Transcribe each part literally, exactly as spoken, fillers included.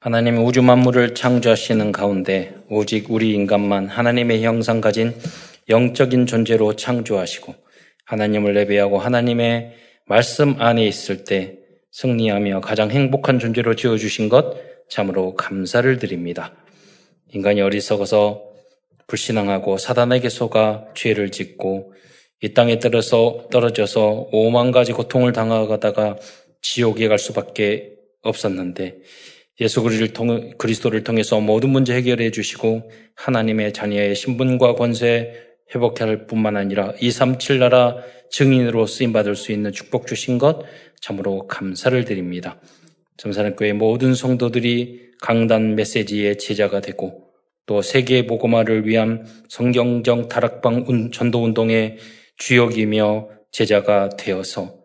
하나님이 우주 만물을 창조하시는 가운데 오직 우리 인간만 하나님의 형상 가진 영적인 존재로 창조하시고 하나님을 예배하고 하나님의 말씀 안에 있을 때 승리하며 가장 행복한 존재로 지어주신 것 참으로 감사를 드립니다. 인간이 어리석어서 불신앙하고 사단에게 속아 죄를 짓고 이 땅에 떨어져서 오만 가지 고통을 당하다가 지옥에 갈 수밖에 없었는데 예수 그리스도를 통해서 모든 문제 해결해 주시고 하나님의 자녀의 신분과 권세 회복해야 할 뿐만 아니라 이삼칠 나라 증인으로 쓰임받을 수 있는 축복 주신 것 참으로 감사를 드립니다. 전사람교회 모든 성도들이 강단 메시지의 제자가 되고 또 세계 복음화를 위한 성경적 다락방 전도운동의 주역이며 제자가 되어서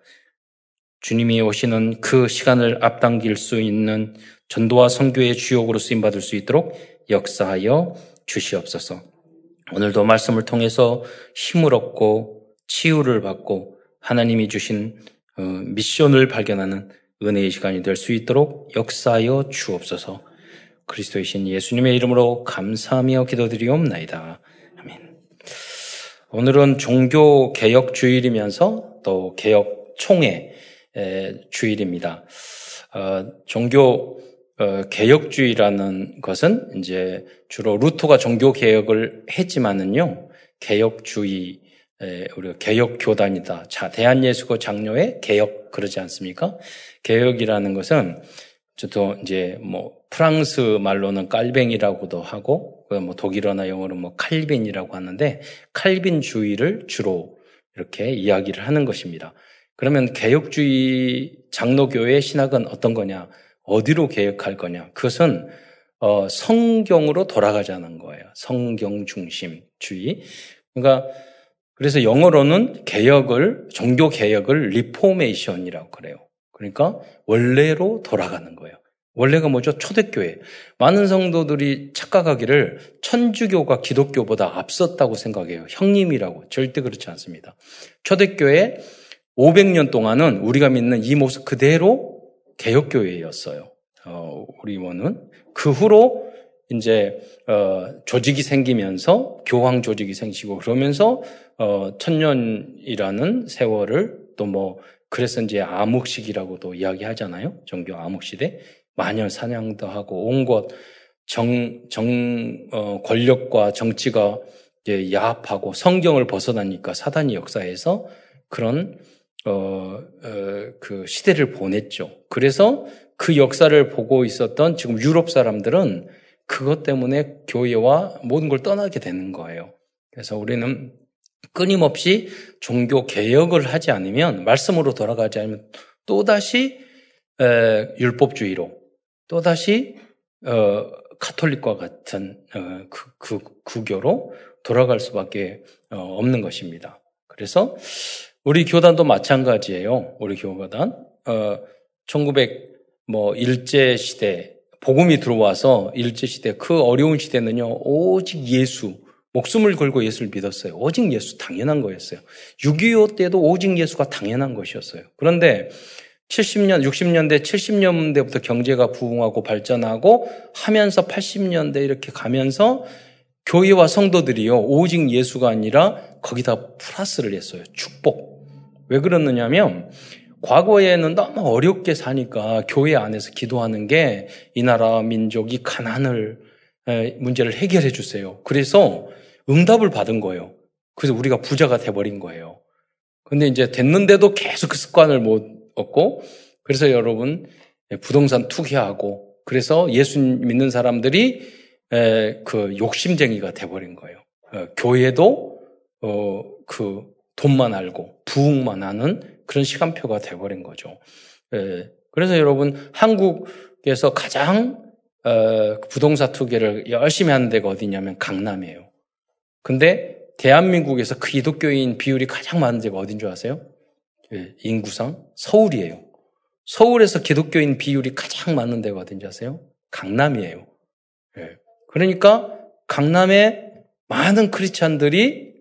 주님이 오시는 그 시간을 앞당길 수 있는 전도와 선교의 주역으로 쓰임받을 수 있도록 역사하여 주시옵소서. 오늘도 말씀을 통해서 힘을 얻고 치유를 받고 하나님이 주신 미션을 발견하는 은혜의 시간이 될 수 있도록 역사하여 주옵소서. 그리스도이신 예수님의 이름으로 감사하며 기도드리옵나이다. 아멘. 오늘은 종교개혁주일이면서 또 개혁총회 주일입니다. 어, 종교개혁주의라는 것은 이제 주로 루터가 종교개혁을 했지만은요, 개혁주의, 우리가 개혁교단이다. 자, 대한예수교 장로의 개혁, 그러지 않습니까? 개혁이라는 것은 저도 이제 뭐 프랑스 말로는 깔뱅이라고도 하고, 뭐 독일어나 영어로 뭐 칼빈이라고 하는데, 칼빈주의를 주로 이렇게 이야기를 하는 것입니다. 그러면 개혁주의 장로교의 신학은 어떤 거냐? 어디로 개혁할 거냐? 그것은 어, 성경으로 돌아가자는 거예요. 성경 중심주의. 그러니까 그래서 영어로는 개혁을, 종교 개혁을 리포메이션이라고 그래요. 그러니까 원래로 돌아가는 거예요. 원래가 뭐죠? 초대교회. 많은 성도들이 착각하기를 천주교가 기독교보다 앞섰다고 생각해요. 형님이라고. 절대 그렇지 않습니다. 초대교회 오백 년 동안은 우리가 믿는 이 모습 그대로 개혁교회였어요. 어, 우리 원은. 그 후로 이제, 어, 조직이 생기면서 교황 조직이 생기고 그러면서, 어, 천년이라는 세월을 또 뭐, 그래서 이제 암흑시기라고도 이야기 하잖아요. 종교 암흑시대. 마녀 사냥도 하고 온갖 정, 정, 어, 권력과 정치가 이제 야합하고 성경을 벗어나니까 사단이 역사에서 그런 어, 어, 그 시대를 보냈죠. 그래서 그 역사를 보고 있었던 지금 유럽 사람들은 그것 때문에 교회와 모든 걸 떠나게 되는 거예요. 그래서 우리는 끊임없이 종교 개혁을 하지 않으면, 말씀으로 돌아가지 않으면 또다시 에, 율법주의로, 또다시 어, 카톨릭과 같은 어, 그, 그, 구교로 돌아갈 수밖에 어, 없는 것입니다. 그래서 우리 교단도 마찬가지예요. 우리 교단. 어, 천구백, 뭐, 일제시대, 복음이 들어와서 일제시대, 그 어려운 시대는요, 오직 예수, 목숨을 걸고 예수를 믿었어요. 오직 예수, 당연한 거였어요. 육이오 때도 오직 예수가 당연한 것이었어요. 그런데 칠십 년, 육십 년대, 칠십 년대부터 경제가 부흥하고 발전하고 하면서 팔십 년대 이렇게 가면서 교회와 성도들이요, 오직 예수가 아니라 거기다 플러스를 했어요. 축복. 왜 그러느냐면, 과거에는 너무 어렵게 사니까 교회 안에서 기도하는 게 이 나라 민족이 가난을, 문제를 해결해 주세요. 그래서 응답을 받은 거예요. 그래서 우리가 부자가 돼버린 거예요. 근데 이제 됐는데도 계속 그 습관을 못 얻고, 그래서 여러분, 부동산 투기하고, 그래서 예수 믿는 사람들이 에, 그 욕심쟁이가 돼버린 거예요. 에, 교회도 어, 그 돈만 알고 부흥만 하는 그런 시간표가 돼버린 거죠. 에, 그래서 여러분 한국에서 가장 어, 부동산 투기를 열심히 하는 데가 어디냐면 강남이에요. 근데 대한민국에서 기독교인 비율이 가장 많은 데가 어딘 줄 아세요? 에, 인구상 서울이에요. 서울에서 기독교인 비율이 가장 많은 데가 어딘 줄 아세요? 강남이에요. 에. 그러니까 강남에 많은 크리스찬들이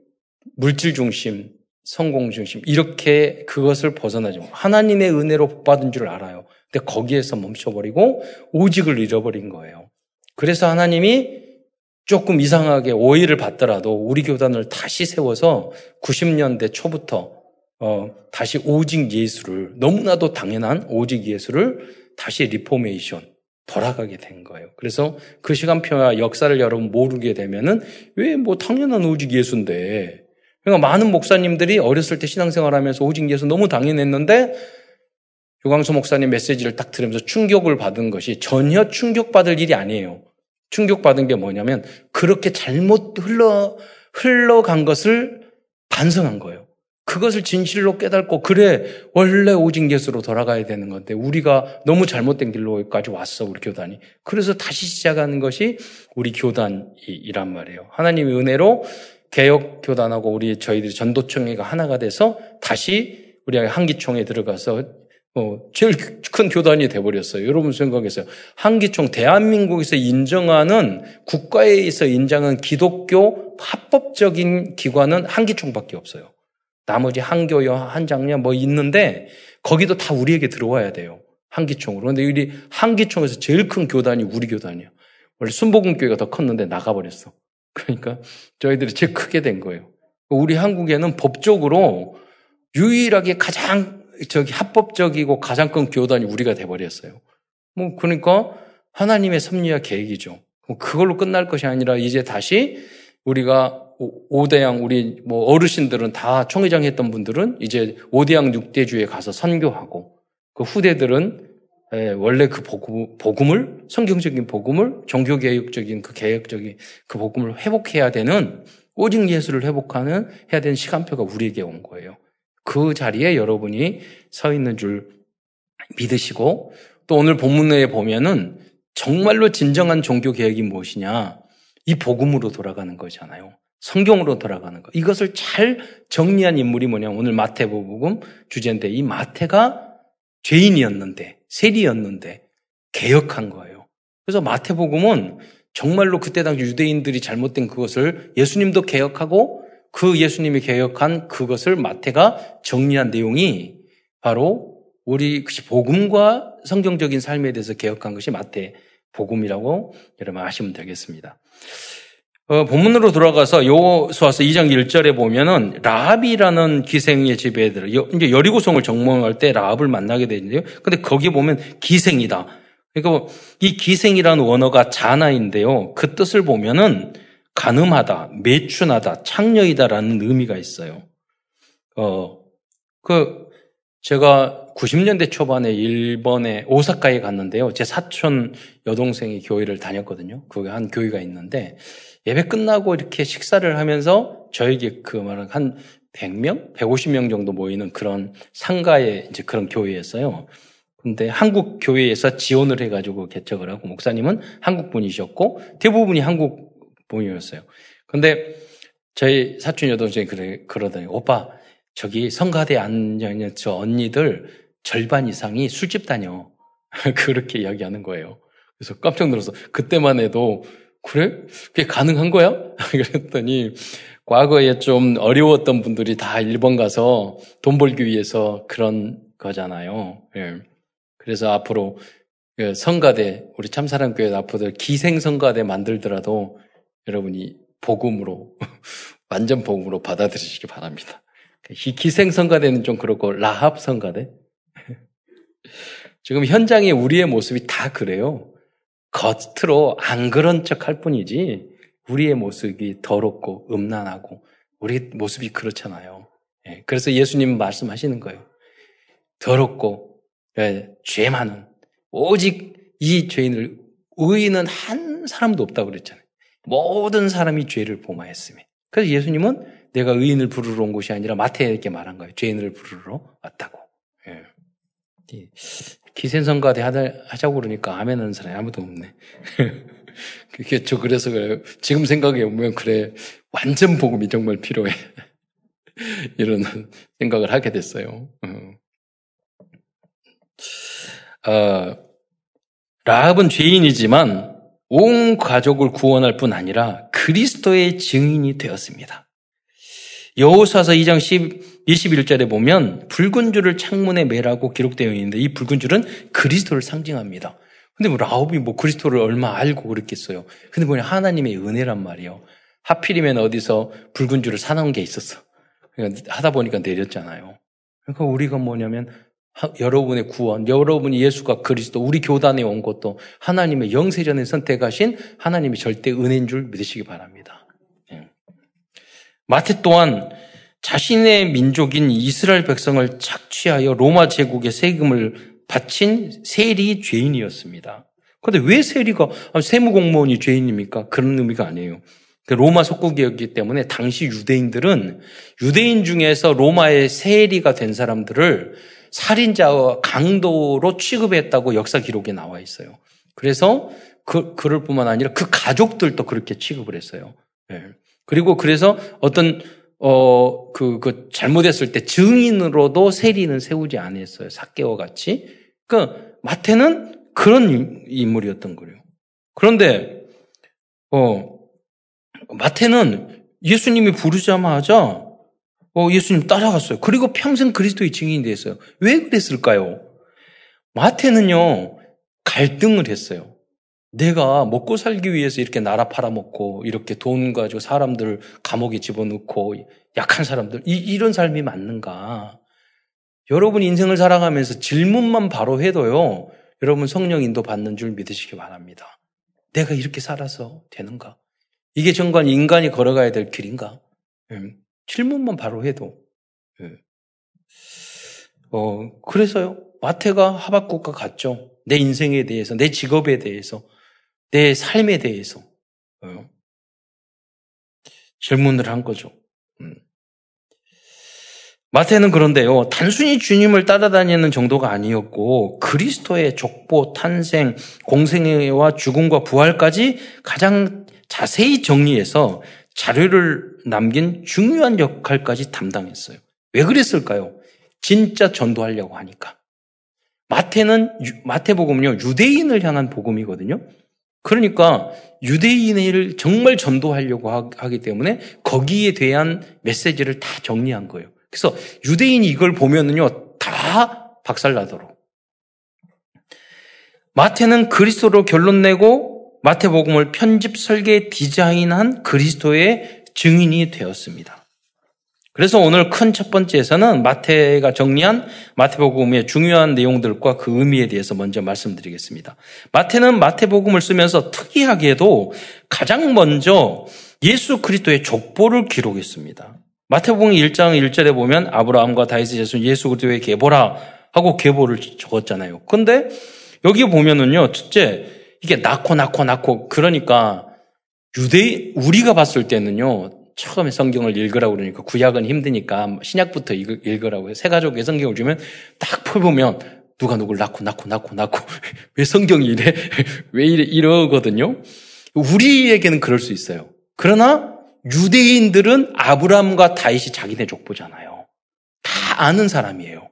물질 중심, 성공 중심 이렇게 그것을 벗어나죠. 하나님의 은혜로 복받은 줄 알아요. 근데 거기에서 멈춰버리고 오직을 잃어버린 거예요. 그래서 하나님이 조금 이상하게 오해를 받더라도 우리 교단을 다시 세워서 구십 년대 초부터 어, 다시 오직 예수를, 너무나도 당연한 오직 예수를 다시 리포메이션, 돌아가게 된 거예요. 그래서 그 시간표와 역사를 여러분 모르게 되면은 왜 뭐 당연한 오직 예수인데, 그러니까 많은 목사님들이 어렸을 때 신앙생활하면서 오직 예수 너무 당연했는데 유광수 목사님 메시지를 딱 들으면서 충격을 받은 것이 전혀 충격받을 일이 아니에요. 충격받은 게 뭐냐면 그렇게 잘못 흘러, 흘러간 것을 반성한 거예요. 그것을 진실로 깨닫고, 그래, 원래 오직 예수로 돌아가야 되는 건데 우리가 너무 잘못된 길로까지 왔어, 우리 교단이. 그래서 다시 시작하는 것이 우리 교단이란 말이에요. 하나님의 은혜로 개혁교단하고 우리 저희들이 전도총회가 하나가 돼서 다시 우리 한기총에 들어가서 어, 제일 큰 교단이 돼버렸어요. 여러분 생각했어요. 한기총, 대한민국에서 인정하는, 국가에서 인정하는 기독교 합법적인 기관은 한기총밖에 없어요. 나머지 한교여, 한장려 뭐 있는데 거기도 다 우리에게 들어와야 돼요. 한기총으로. 그런데 우리 한기총에서 제일 큰 교단이 우리 교단이에요. 원래 순복음교회가 더 컸는데 나가버렸어. 그러니까 저희들이 제일 크게 된 거예요. 우리 한국에는 법적으로 유일하게 가장 저기 합법적이고 가장 큰 교단이 우리가 돼버렸어요. 뭐 그러니까 하나님의 섭리와 계획이죠. 그걸로 끝날 것이 아니라 이제 다시 우리가 오대양, 우리 뭐 어르신들은 다 총회장 했던 분들은 이제 오대양 육대주에 가서 선교하고, 그 후대들은 원래 그 복음을, 성경적인 복음을, 종교개혁적인 그 개혁적인 그 복음을 회복해야 되는, 오직 예수를 회복하는, 해야 되는 시간표가 우리에게 온 거예요. 그 자리에 여러분이 서 있는 줄 믿으시고, 또 오늘 본문에 보면은 정말로 진정한 종교개혁이 무엇이냐, 이 복음으로 돌아가는 거잖아요. 성경으로 돌아가는 것. 이것을 잘 정리한 인물이 뭐냐면 오늘 마태복음 주제인데, 이 마태가 죄인이었는데, 세리였는데 개혁한 거예요. 그래서 마태복음은 정말로 그때 당시 유대인들이 잘못된 그것을 예수님도 개혁하고, 그 예수님이 개혁한 그것을 마태가 정리한 내용이 바로 우리 복음과 성경적인 삶에 대해서 개혁한 것이 마태복음이라고 여러분 아시면 되겠습니다. 어, 본문으로 돌아가서 여호수아서 이 장 일 절에 보면은 라합이라는 기생의 집에 들어, 여, 이제 여리고성을 정복할 때 라합을 만나게 되는데요. 근데 거기 보면 기생이다. 그러니까 이 기생이라는 원어가 자나인데요. 그 뜻을 보면은 간음하다, 매춘하다, 창녀이다라는 의미가 있어요. 어, 그, 제가 구십 년대 초반에 일본에 오사카에 갔는데요. 제 사촌 여동생이 교회를 다녔거든요. 거기 한 교회가 있는데 예배 끝나고 이렇게 식사를 하면서 저에게 그 말은 한 백 명, 백오십 명 정도 모이는 그런 상가의 이제 그런 교회였어요. 근데 한국 교회에서 지원을 해가지고 개척을 하고, 목사님은 한국 분이셨고 대부분이 한국 분이었어요. 근데 저희 사촌 여동생이 그래, 그러더니 오빠, 저기 성가대 안전 저 언니들 절반 이상이 술집 다녀. 그렇게 이야기하는 거예요. 그래서 깜짝 놀라서, 그때만 해도 그래? 그게 가능한 거야? 그랬더니 과거에 좀 어려웠던 분들이 다 일본 가서 돈 벌기 위해서 그런 거잖아요. 예. 그래서 앞으로 성가대, 우리 참사랑교회 앞으로 기생성가대 만들더라도 여러분이 복음으로, 완전 복음으로 받아들이시기 바랍니다. 이 기생성가대는 좀 그렇고, 라합성가대? 지금 현장의 우리의 모습이 다 그래요. 겉으로 안 그런 척할 뿐이지 우리의 모습이 더럽고 음란하고 우리 모습이 그렇잖아요. 예, 그래서 예수님 말씀하시는 거예요. 더럽고 예, 죄 많은, 오직 이 죄인을, 의인은 한 사람도 없다고 그랬잖아요. 모든 사람이 죄를 범하였으며. 그래서 예수님은 내가 의인을 부르러 온 것이 아니라 마태에게 말한 거예요. 죄인을 부르러 왔다고. 예. 기생성가대 하자고 그러니까 아멘 하는 사람이 아무도 없네. 그게 저 그래서 그래요. 지금 생각해 보면 그래, 완전 복음이 정말 필요해. 이런 생각을 하게 됐어요. 어, 라합은 죄인이지만 온 가족을 구원할 뿐 아니라 그리스도의 증인이 되었습니다. 여호수아서 이 장 이십일 절에 보면 붉은 줄을 창문에 매라고 기록되어 있는데 이 붉은 줄은 그리스도를 상징합니다. 근데 뭐 라합이 뭐 그리스도를 얼마 알고 그랬겠어요. 근데 뭐냐, 하나님의 은혜란 말이에요. 하필이면 어디서 붉은 줄을 사놓은 게 있었어. 그러니까 하다 보니까 내렸잖아요. 그러니까 우리가 뭐냐면 여러분의 구원, 여러분이 예수가 그리스도, 우리 교단에 온 것도 하나님의 영세전에 선택하신 하나님의 절대 은혜인 줄 믿으시기 바랍니다. 예. 마태 또한 자신의 민족인 이스라엘 백성을 착취하여 로마 제국의 세금을 바친 세리 죄인이었습니다. 그런데 왜 세리가 세무공무원이 죄인입니까? 그런 의미가 아니에요. 로마 속국이었기 때문에 당시 유대인들은 유대인 중에서 로마의 세리가 된 사람들을 살인자와 강도로 취급했다고 역사 기록에 나와 있어요. 그래서 그, 그럴 뿐만 아니라 그 가족들도 그렇게 취급을 했어요. 네. 그리고 그래서 어떤, 어, 그, 그, 잘못했을 때 증인으로도 세리는 세우지 않았어요. 삭개와 같이. 그러니까 마태는 그런 인물이었던 거예요. 그런데, 어, 마태는 예수님이 부르자마자 어, 예수님 따라갔어요. 그리고 평생 그리스도의 증인이 됐어요. 왜 그랬을까요? 마태는요, 갈등을 했어요. 내가 먹고 살기 위해서 이렇게 나라 팔아먹고 이렇게 돈 가지고 사람들 감옥에 집어넣고 약한 사람들 이, 이런 삶이 맞는가? 여러분 인생을 살아가면서 질문만 바로 해도요, 여러분 성령 인도 받는 줄 믿으시기 바랍니다. 내가 이렇게 살아서 되는가? 이게 정말 인간이 걸어가야 될 길인가? 음, 질문만 바로 해도. 예. 어, 그래서요, 마태가 하박국과 같죠. 내 인생에 대해서, 내 직업에 대해서, 내 삶에 대해서 어, 질문을 한 거죠. 음. 마태는 그런데요, 단순히 주님을 따라다니는 정도가 아니었고 그리스도의 족보, 탄생, 공생애와 죽음과 부활까지 가장 자세히 정리해서 자료를 남긴 중요한 역할까지 담당했어요. 왜 그랬을까요? 진짜 전도하려고 하니까. 마태는, 마태복음은요, 유대인을 향한 복음이거든요. 그러니까 유대인을 정말 전도하려고 하기 때문에 거기에 대한 메시지를 다 정리한 거예요. 그래서 유대인이 이걸 보면은요, 다 박살나도록. 마태는 그리스도로 결론 내고 마태복음을 편집, 설계, 디자인한 그리스도의 증인이 되었습니다. 그래서 오늘 큰 첫 번째에서는 마태가 정리한 마태복음의 중요한 내용들과 그 의미에 대해서 먼저 말씀드리겠습니다. 마태는 마태복음을 쓰면서 특이하게도 가장 먼저 예수 그리스도의 족보를 기록했습니다. 마태복음 일 장 일 절에 보면 아브라함과 다윗의 자손 예수 그리스도의 계보라 하고 계보를 적었잖아요. 그런데 여기 보면은요, 첫째, 이게 낳고 낳고 낳고 그러니까 유대 우리가 봤을 때는요, 처음에 성경을 읽으라고 그러니까 구약은 힘드니까 신약부터 읽으라고 해요. 새 가족의 성경을 주면 딱 펴보면 누가 누굴 낳고 낳고 낳고 낳고 왜 성경이 이래? 왜 이래? 이러거든요. 우리에게는 그럴 수 있어요. 그러나 유대인들은 아브라함과 다윗이 자기네 족보잖아요. 다 아는 사람이에요.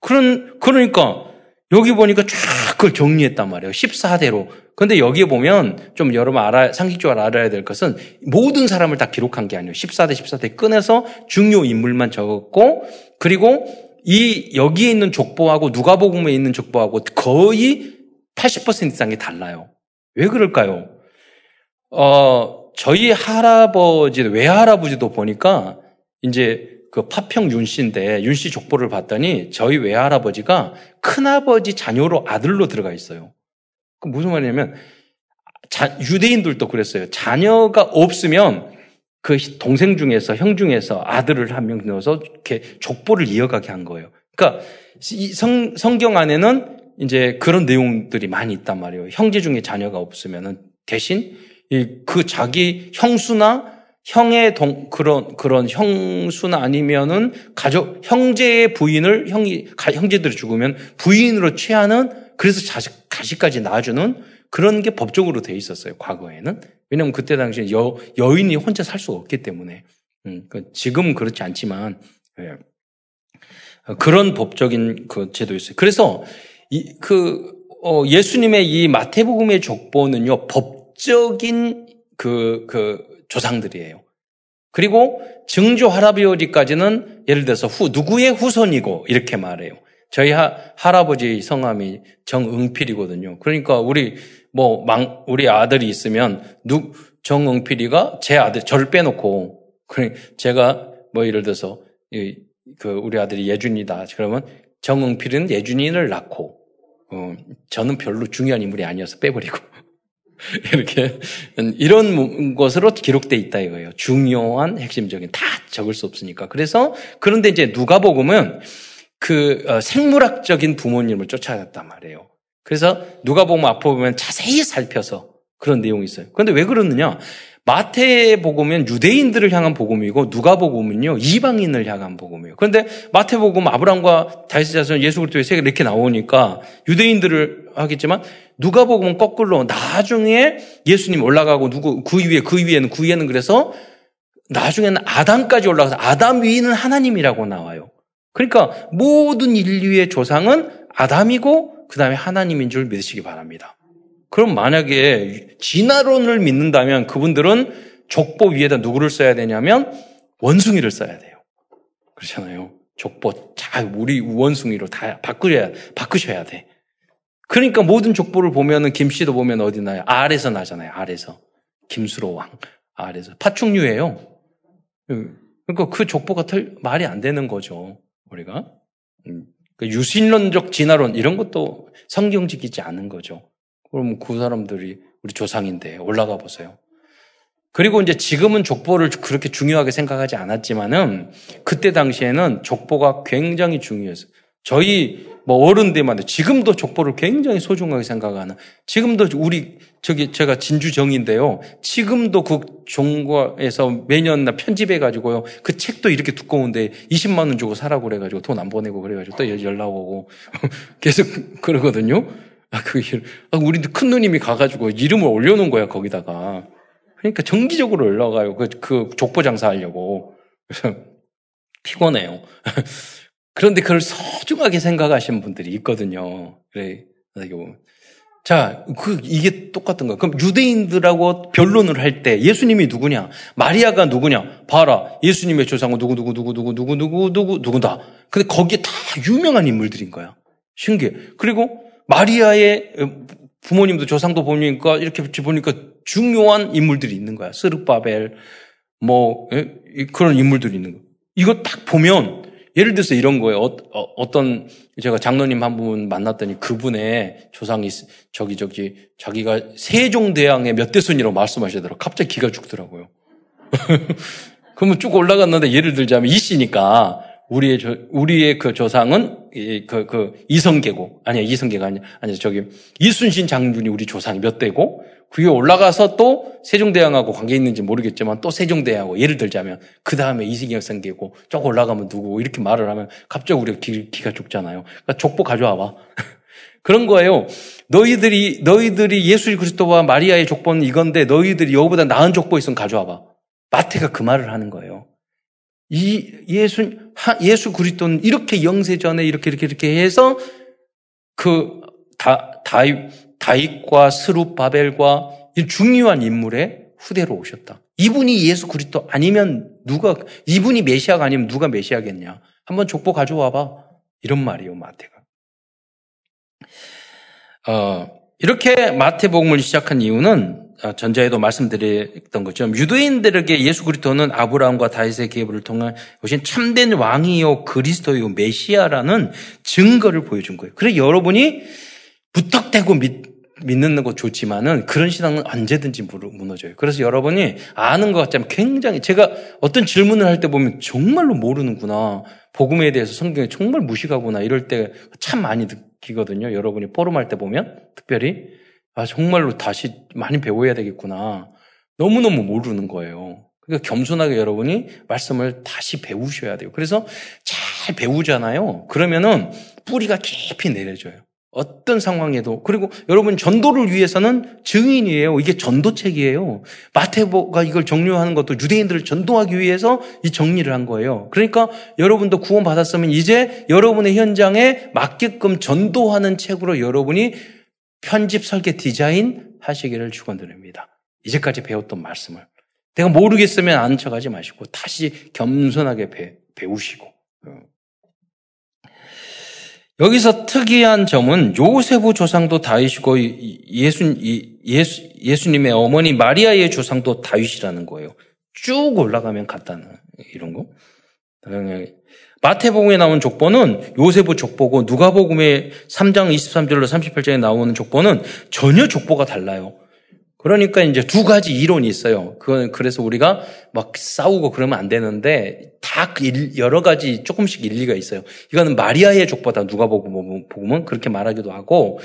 그런 그러니까 여기 보니까 쫙 그걸 정리했단 말이에요. 십사 대로. 그런데 여기에 보면 좀 여러분 알아, 상식적으로 알아야 될 것은 모든 사람을 다 기록한 게 아니에요. 십사 대 십사 대 꺼내서 중요 인물만 적었고, 그리고 이 여기에 있는 족보하고 누가복음에 있는 족보하고 거의 팔십 퍼센트 이상이 달라요. 왜 그럴까요? 어, 저희 할아버지, 외할아버지도 보니까 이제 그 파평 윤 씨인데 윤 씨 족보를 봤더니 저희 외할아버지가 큰아버지 자녀로 아들로 들어가 있어요. 그 무슨 말이냐면 자, 유대인들도 그랬어요. 자녀가 없으면 그 동생 중에서 형 중에서 아들을 한 명 넣어서 이렇게 족보를 이어가게 한 거예요. 그러니까 이 성, 성경 안에는 이제 그런 내용들이 많이 있단 말이에요. 형제 중에 자녀가 없으면은 대신 이, 그 자기 형수나 형의 동, 그런, 그런 형수나 아니면은 가족, 형제의 부인을 형이, 형제들이 죽으면 부인으로 취하는, 그래서 자식, 가시까지 낳아주는 그런 게 법적으로 돼 있었어요, 과거에는. 왜냐면 그때 당시에 여, 여인이 혼자 살 수가 없기 때문에. 음, 지금은 그렇지 않지만, 예. 그런 법적인 그 제도였어요. 그래서, 이, 그, 어, 예수님의 이 마태복음의 족보는요, 법적인 그, 그, 조상들이에요. 그리고 증조 할아버지까지는 예를 들어서 후, 누구의 후손이고 이렇게 말해요. 저희 하, 할아버지 성함이 정응필이거든요. 그러니까 우리 뭐 망, 우리 아들이 있으면 누 정응필이가 제 아들 저를 빼놓고 그래 제가 뭐 예를 들어서 이, 그 우리 아들이 예준이다. 그러면 정응필은 예준이를 낳고 어, 저는 별로 중요한 인물이 아니어서 빼버리고 이렇게 이런 것으로 기록돼 있다 이거예요. 중요한 핵심적인 다 적을 수 없으니까. 그래서 그런데 이제 누가복음은 그 생물학적인 부모님을 쫓아갔단 말이에요. 그래서 누가복음 앞에 보면 자세히 살펴서 그런 내용이 있어요. 그런데 왜 그러느냐? 마태복음은 유대인들을 향한 복음이고 누가복음은요 이방인을 향한 복음이에요. 그런데 마태복음 아브라함과 다윗의 자손 예수 그리스도의 세계 이렇게 나오니까 유대인들을 하겠지만 누가복음은 거꾸로 나중에 예수님 올라가고 누구 그 위에 그 위에는 그 위에는 그래서 나중에는 아담까지 올라가서 아담 위는 하나님이라고 나와요. 그러니까 모든 인류의 조상은 아담이고 그 다음에 하나님인 줄 믿으시기 바랍니다. 그럼 만약에 진화론을 믿는다면 그분들은 족보 위에다 누구를 써야 되냐면 원숭이를 써야 돼요. 그렇잖아요. 족보 자 우리 원숭이로 다 바꾸셔야 바꾸셔야 돼. 그러니까 모든 족보를 보면은 김씨도 보면 어디 나요? 알에서 나잖아요. 알에서 김수로 왕 알에서 파충류예요. 그러니까 그 족보가 틀, 말이 안 되는 거죠. 우리가 유신론적 진화론 이런 것도 성경지키지 않은 거죠. 그럼 그 사람들이 우리 조상인데 올라가 보세요. 그리고 이제 지금은 족보를 그렇게 중요하게 생각하지 않았지만은 그때 당시에는 족보가 굉장히 중요했어요. 저희 뭐 어른들만 지금도 족보를 굉장히 소중하게 생각하는 지금도 우리 저기 제가 진주정인데요. 지금도 그 종과에서 매년 편집해 가지고요. 그 책도 이렇게 두꺼운데 이십만 원 주고 사라고 그래 가지고 돈 안 보내고 그래 가지고 또 연락 오고 계속 그러거든요. 아, 그, 아, 우리 큰 누님이 가가지고 이름을 올려놓은 거야, 거기다가. 그러니까 정기적으로 올라가요. 그, 그, 족보 장사하려고. 그래서, 피곤해요. 그런데 그걸 소중하게 생각하시는 분들이 있거든요. 그래, 어떻게 보면. 자, 그, 이게 똑같은 거야. 그럼 유대인들하고 변론을 할 때 예수님이 누구냐? 마리아가 누구냐? 봐라. 예수님의 조상은 누구누구누구누구누구누구누구누구다. 근데 거기에 다 유명한 인물들인 거야. 신기해. 그리고, 마리아의 부모님도 조상도 보니까 이렇게 보니까 중요한 인물들이 있는 거야. 스룹바벨 뭐 그런 인물들이 있는 거. 이거 딱 보면 예를 들어서 이런 거예요. 어떤 제가 장로님 한 분 만났더니 그분의 조상이 저기 저기 자기가 세종대왕의 몇 대손이라고 말씀하시더라고. 갑자기 기가 죽더라고요. 그러면 쭉 올라갔는데 예를 들자면 이 씨니까. 우리의 조, 우리의 그 조상은 이, 그, 그 이성계고 아니야 이성계가 아니야 아니 저기 이순신 장군이 우리 조상이 몇 대고 그 위에 올라가서 또 세종대왕하고 관계 있는지 모르겠지만 또 세종대왕하고 예를 들자면 그 다음에 이승열성계고 쭉 올라가면 누구고 이렇게 말을 하면 갑자기 우리가 기, 기가 죽잖아요. 그러니까 족보 가져와봐. 그런 거예요. 너희들이 너희들이 예수 그리스도와 마리아의 족보는 이건데 너희들이 여보다 나은 족보 있으면 가져와봐. 마태가 그 말을 하는 거예요. 이 예수 예수 그리스도는 이렇게 영세전에 이렇게 이렇게 이렇게 해서 그 다 다윗 다윗과 스룹바벨과 이 중요한 인물의 후대로 오셨다. 이분이 예수 그리스도 아니면 누가 이분이 메시아가 아니면 누가 메시아겠냐? 한번 족보 가져와봐. 이런 말이에요, 마태가. 어, 이렇게 마태복음을 시작한 이유는. 전자에도 말씀드렸던 것처럼 유대인들에게 예수 그리스도는 아브라함과 다윗의 계보를 통해 오신 참된 왕이요 그리스도요 메시아라는 증거를 보여준 거예요. 그래서 여러분이 부탁되고 믿, 믿는 거 좋지만은 그런 신앙은 언제든지 무너져요. 그래서 여러분이 아는 것 같지만 굉장히 제가 어떤 질문을 할 때 보면 정말로 모르는구나. 복음에 대해서 성경에 정말 무식하구나. 이럴 때 참 많이 느끼거든요. 여러분이 포럼할 때 보면 특별히. 아, 정말로 다시 많이 배워야 되겠구나. 너무너무 모르는 거예요. 그러니까 겸손하게 여러분이 말씀을 다시 배우셔야 돼요. 그래서 잘 배우잖아요. 그러면은 뿌리가 깊이 내려져요. 어떤 상황에도. 그리고 여러분 전도를 위해서는 증인이에요. 이게 전도책이에요. 마태복음이 이걸 정리하는 것도 유대인들을 전도하기 위해서 이 정리를 한 거예요. 그러니까 여러분도 구원받았으면 이제 여러분의 현장에 맞게끔 전도하는 책으로 여러분이 편집, 설계, 디자인 하시기를 축원드립니다. 이제까지 배웠던 말씀을. 내가 모르겠으면 아는 척하지 마시고 다시 겸손하게 배, 배우시고 여기서 특이한 점은 요세부 조상도 다윗이고 예수, 예수, 예수님의 어머니 마리아의 조상도 다윗이라는 거예요. 쭉 올라가면 같다는 이런 거. 마태복음에 나온 족보는 요세부 족보고 누가복음의 삼 장 이십삼 절로 삼십팔 장에 나오는 족보는 전혀 족보가 달라요. 그러니까 이제 두 가지 이론이 있어요. 그건 그래서 우리가 막 싸우고 그러면 안 되는데 다 여러 가지 조금씩 일리가 있어요. 이거는 마리아의 족보다 누가복음은 그렇게 말하기도 하고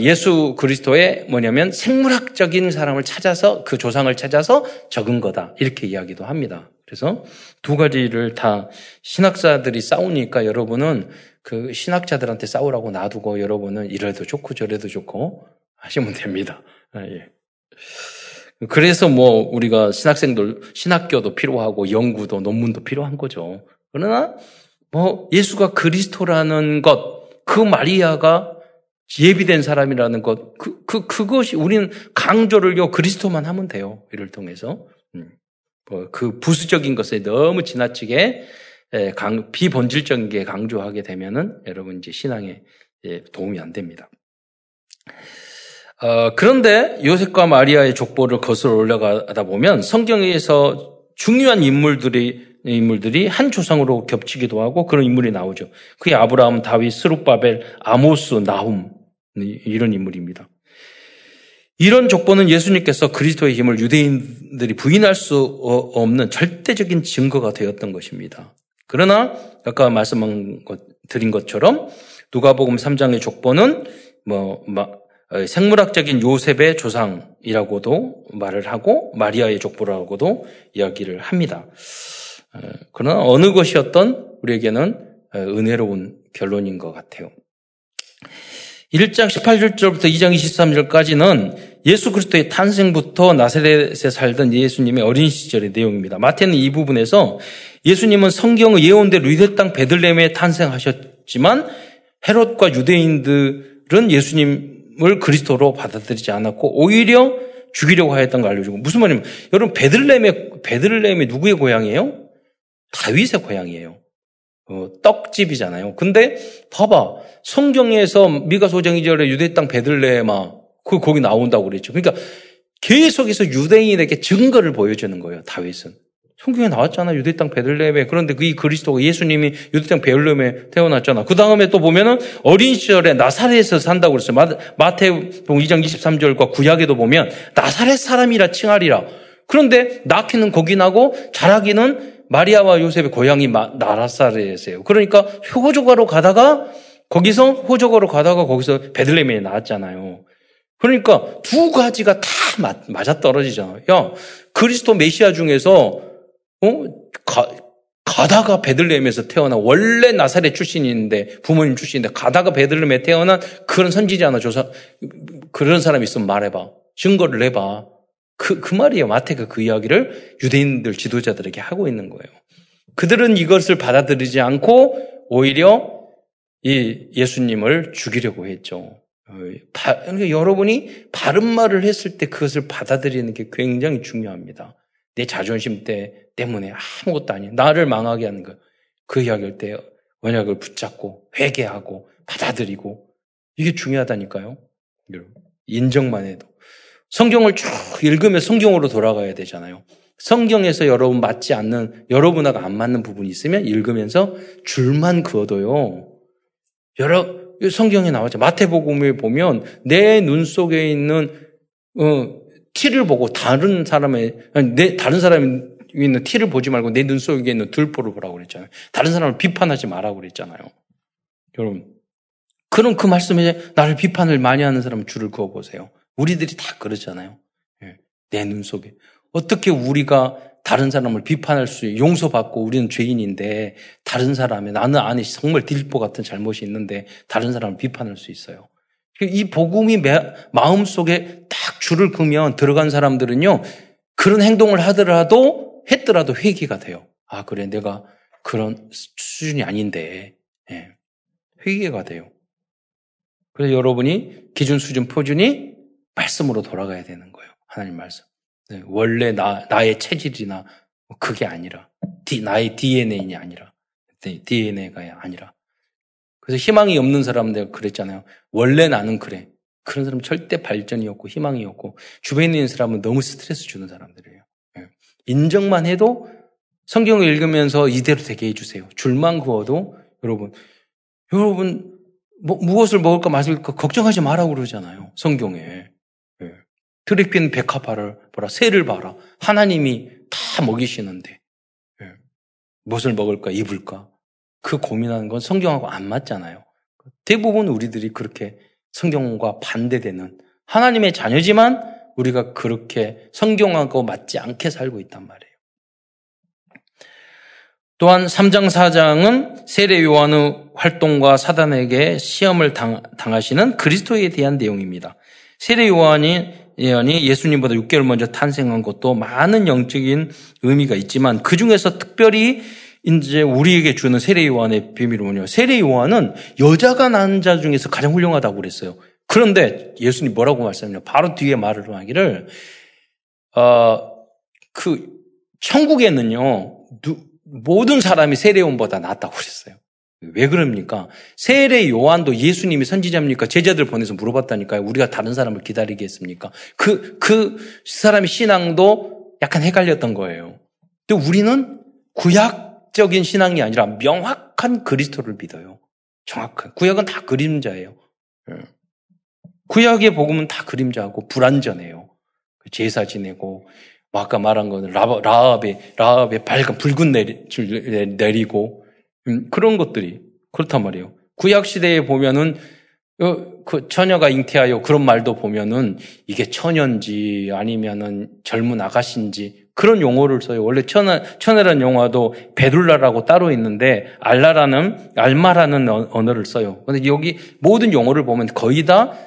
예수 그리스도의 뭐냐면 생물학적인 사람을 찾아서 그 조상을 찾아서 적은 거다 이렇게 이야기도 합니다. 그래서 두 가지를 다 신학자들이 싸우니까 여러분은 그 신학자들한테 싸우라고 놔두고 여러분은 이래도 좋고 저래도 좋고 하시면 됩니다. 아, 예. 그래서 뭐 우리가 신학생들 신학교도 필요하고 연구도 논문도 필요한 거죠. 그러나 뭐 예수가 그리스도라는 것 그 마리아가 예비된 사람이라는 것 그, 그, 그것이 우리는 강조를요 그리스도만 하면 돼요. 이를 통해서 음. 뭐 그 부수적인 것에 너무 지나치게 예, 강, 비본질적인 게 강조하게 되면은 여러분 이제 신앙에 예, 도움이 안 됩니다. 어, 그런데 요셉과 마리아의 족보를 거슬러 올라가다 보면 성경에서 중요한 인물들이 인물들이 한 조상으로 겹치기도 하고 그런 인물이 나오죠. 그게 아브라함, 다윗, 스룹바벨, 아모스, 나훔 이런 인물입니다. 이런 족보는 예수님께서 그리스도의 힘을 유대인들이 부인할 수 없는 절대적인 증거가 되었던 것입니다. 그러나 아까 말씀한 것, 드린 것처럼 누가복음 삼 장의 족보는 뭐 막 생물학적인 요셉의 조상이라고도 말을 하고 마리아의 족보라고도 이야기를 합니다. 그러나 어느 것이었던 우리에게는 은혜로운 결론인 것 같아요. 일 장 십팔 절부터 이 장 이십삼 절까지는 예수 그리스도의 탄생부터 나사렛에 살던 예수님의 어린 시절의 내용입니다. 마태는 이 부분에서 예수님은 성경의 예언대로 유대 땅 베들레헴에 탄생하셨지만 헤롯과 유대인들은 예수님 을 그리스도로 받아들이지 않았고 오히려 죽이려고 하였던 걸 알려주고 무슨 말이냐면 여러분 베들레헴의 베들레헴이 누구의 고향이에요? 다윗의 고향이에요. 어, 떡집이잖아요. 근데 봐봐 성경에서 미가서 오 장 이 절에 유대 땅 베들레헴아 그 거기 나온다고 그랬죠. 그러니까 계속해서 유대인에게 증거를 보여주는 거예요. 다윗은 성경에 나왔잖아 유대 땅 베들레헴에. 그런데 그 이 그리스도가 예수님이 유대 땅 베들레헴에 태어났잖아. 그 다음에 또 보면은 어린 시절에 나사렛에서 산다고 그랬어요. 마태복음 이 장 이십삼 절과 구약에도 보면 나사렛 사람이라 칭하리라. 그런데 낳기는 거기 나고 자라기는 마리아와 요셉의 고향이 나사렛이에요. 그러니까 호조가로 가다가 거기서 호조가로 가다가 거기서 베들레헴에 나왔잖아요. 그러니까 두 가지가 다 맞아 떨어지잖아. 야 그리스도 메시아 중에서 어? 가, 가다가 베들레헴에서 태어난 원래 나사렛 출신인데 부모님 출신인데 가다가 베들레헴에 태어난 그런 선지자나 조사 그런 사람이 있으면 말해봐 증거를 내봐 그, 그 말이에요. 마태가 그 이야기를 유대인들 지도자들에게 하고 있는 거예요. 그들은 이것을 받아들이지 않고 오히려 이 예수님을 죽이려고 했죠. 그러니까 여러분이 바른 말을 했을 때 그것을 받아들이는 게 굉장히 중요합니다. 내 자존심 때, 때문에 아무것도 아니에요. 나를 망하게 하는 거예요. 그 이야기할 때 언약을 붙잡고 회개하고 받아들이고 이게 중요하다니까요. 인정만 해도. 성경을 쭉 읽으면 성경으로 돌아가야 되잖아요. 성경에서 여러분 맞지 않는, 여러분하고 안 맞는 부분이 있으면 읽으면서 줄만 그어둬요. 여러 성경에 나왔죠. 마태복음에 보면 내 눈 속에 있는 어, 티를 보고 다른 사람의 아니, 내 다른 사람이 있는 티를 보지 말고 내 눈 속에 있는 들보를 보라고 그랬잖아요. 다른 사람을 비판하지 말라고 그랬잖아요. 여러분, 그럼 그 말씀에 나를 비판을 많이 하는 사람은 줄을 그어 보세요. 우리들이 다 그러잖아요. 예. 내 눈 속에 어떻게 우리가 다른 사람을 비판할 수, 용서받고 우리는 죄인인데 다른 사람의 나는 안에 정말 들보 같은 잘못이 있는데 다른 사람을 비판할 수 있어요. 이 복음이 마음속에 딱 줄을 긋으면 들어간 사람들은요. 그런 행동을 하더라도 했더라도 회개가 돼요. 아 그래 내가 그런 수준이 아닌데 예. 회개가 돼요. 그래서 여러분이 기준 수준 표준이 말씀으로 돌아가야 되는 거예요. 하나님 말씀. 네, 원래 나, 나의 체질이나 그게 아니라 디, 나의 디엔에이가 아니라 디엔에이가 아니라. 그래서 희망이 없는 사람 내가 그랬잖아요. 원래 나는 그래. 그런 사람은 절대 발전이 없고 희망이 없고 주변에 있는 사람은 너무 스트레스 주는 사람들이에요. 인정만 해도 성경을 읽으면서 이대로 되게 해주세요. 줄만 그어도 여러분, 여러분 뭐, 무엇을 먹을까 마실까 걱정하지 마라고 그러잖아요. 성경에. 예. 들이핀 백합화를 봐라. 새를 봐라. 하나님이 다 먹이시는데. 예. 무엇을 먹을까 입을까. 그 고민하는 건 성경하고 안 맞잖아요. 대부분 우리들이 그렇게 성경과 반대되는 하나님의 자녀지만 우리가 그렇게 성경하고 맞지 않게 살고 있단 말이에요. 또한 삼 장, 사 장은 세례 요한의 활동과 사단에게 시험을 당, 당하시는 그리스도에 대한 내용입니다. 세례 요한이 예수님보다 육 개월 먼저 탄생한 것도 많은 영적인 의미가 있지만 그 중에서 특별히 이제 우리에게 주는 세례 요한의 비밀은 뭐냐면 세례 요한은 여자가 낳은 자 중에서 가장 훌륭하다고 그랬어요. 그런데 예수님 뭐라고 말씀하냐? 바로 뒤에 말을 하기를 어, 그 천국에는요 누, 모든 사람이 세례 요한보다 낫다고 그랬어요. 왜 그럽니까? 세례 요한도 예수님이 선지자입니까? 제자들 보내서 물어봤다니까요. 우리가 다른 사람을 기다리게 했습니까? 그, 그 사람의 신앙도 약간 헷갈렸던 거예요. 근데 우리는 구약적인 신앙이 아니라 명확한 그리스도를 믿어요. 정확한. 구약은 다 그림자예요. 구약의 복음은 다 그림자고 불완전해요. 제사 지내고, 뭐 아까 말한 거는 라합의, 라합의 밝은 붉은 내리, 줄 내리고, 음, 그런 것들이 그렇단 말이에요. 구약시대에 보면은, 어, 그, 처녀가 잉태하여 그런 말도 보면은, 이게 처녀인지 아니면은 젊은 아가씨인지 그런 용어를 써요. 원래 처녀, 처녀라는 용어도 베둘라라고 따로 있는데, 알라라는, 알마라는 언어를 써요. 근데 여기 모든 용어를 보면 거의 다,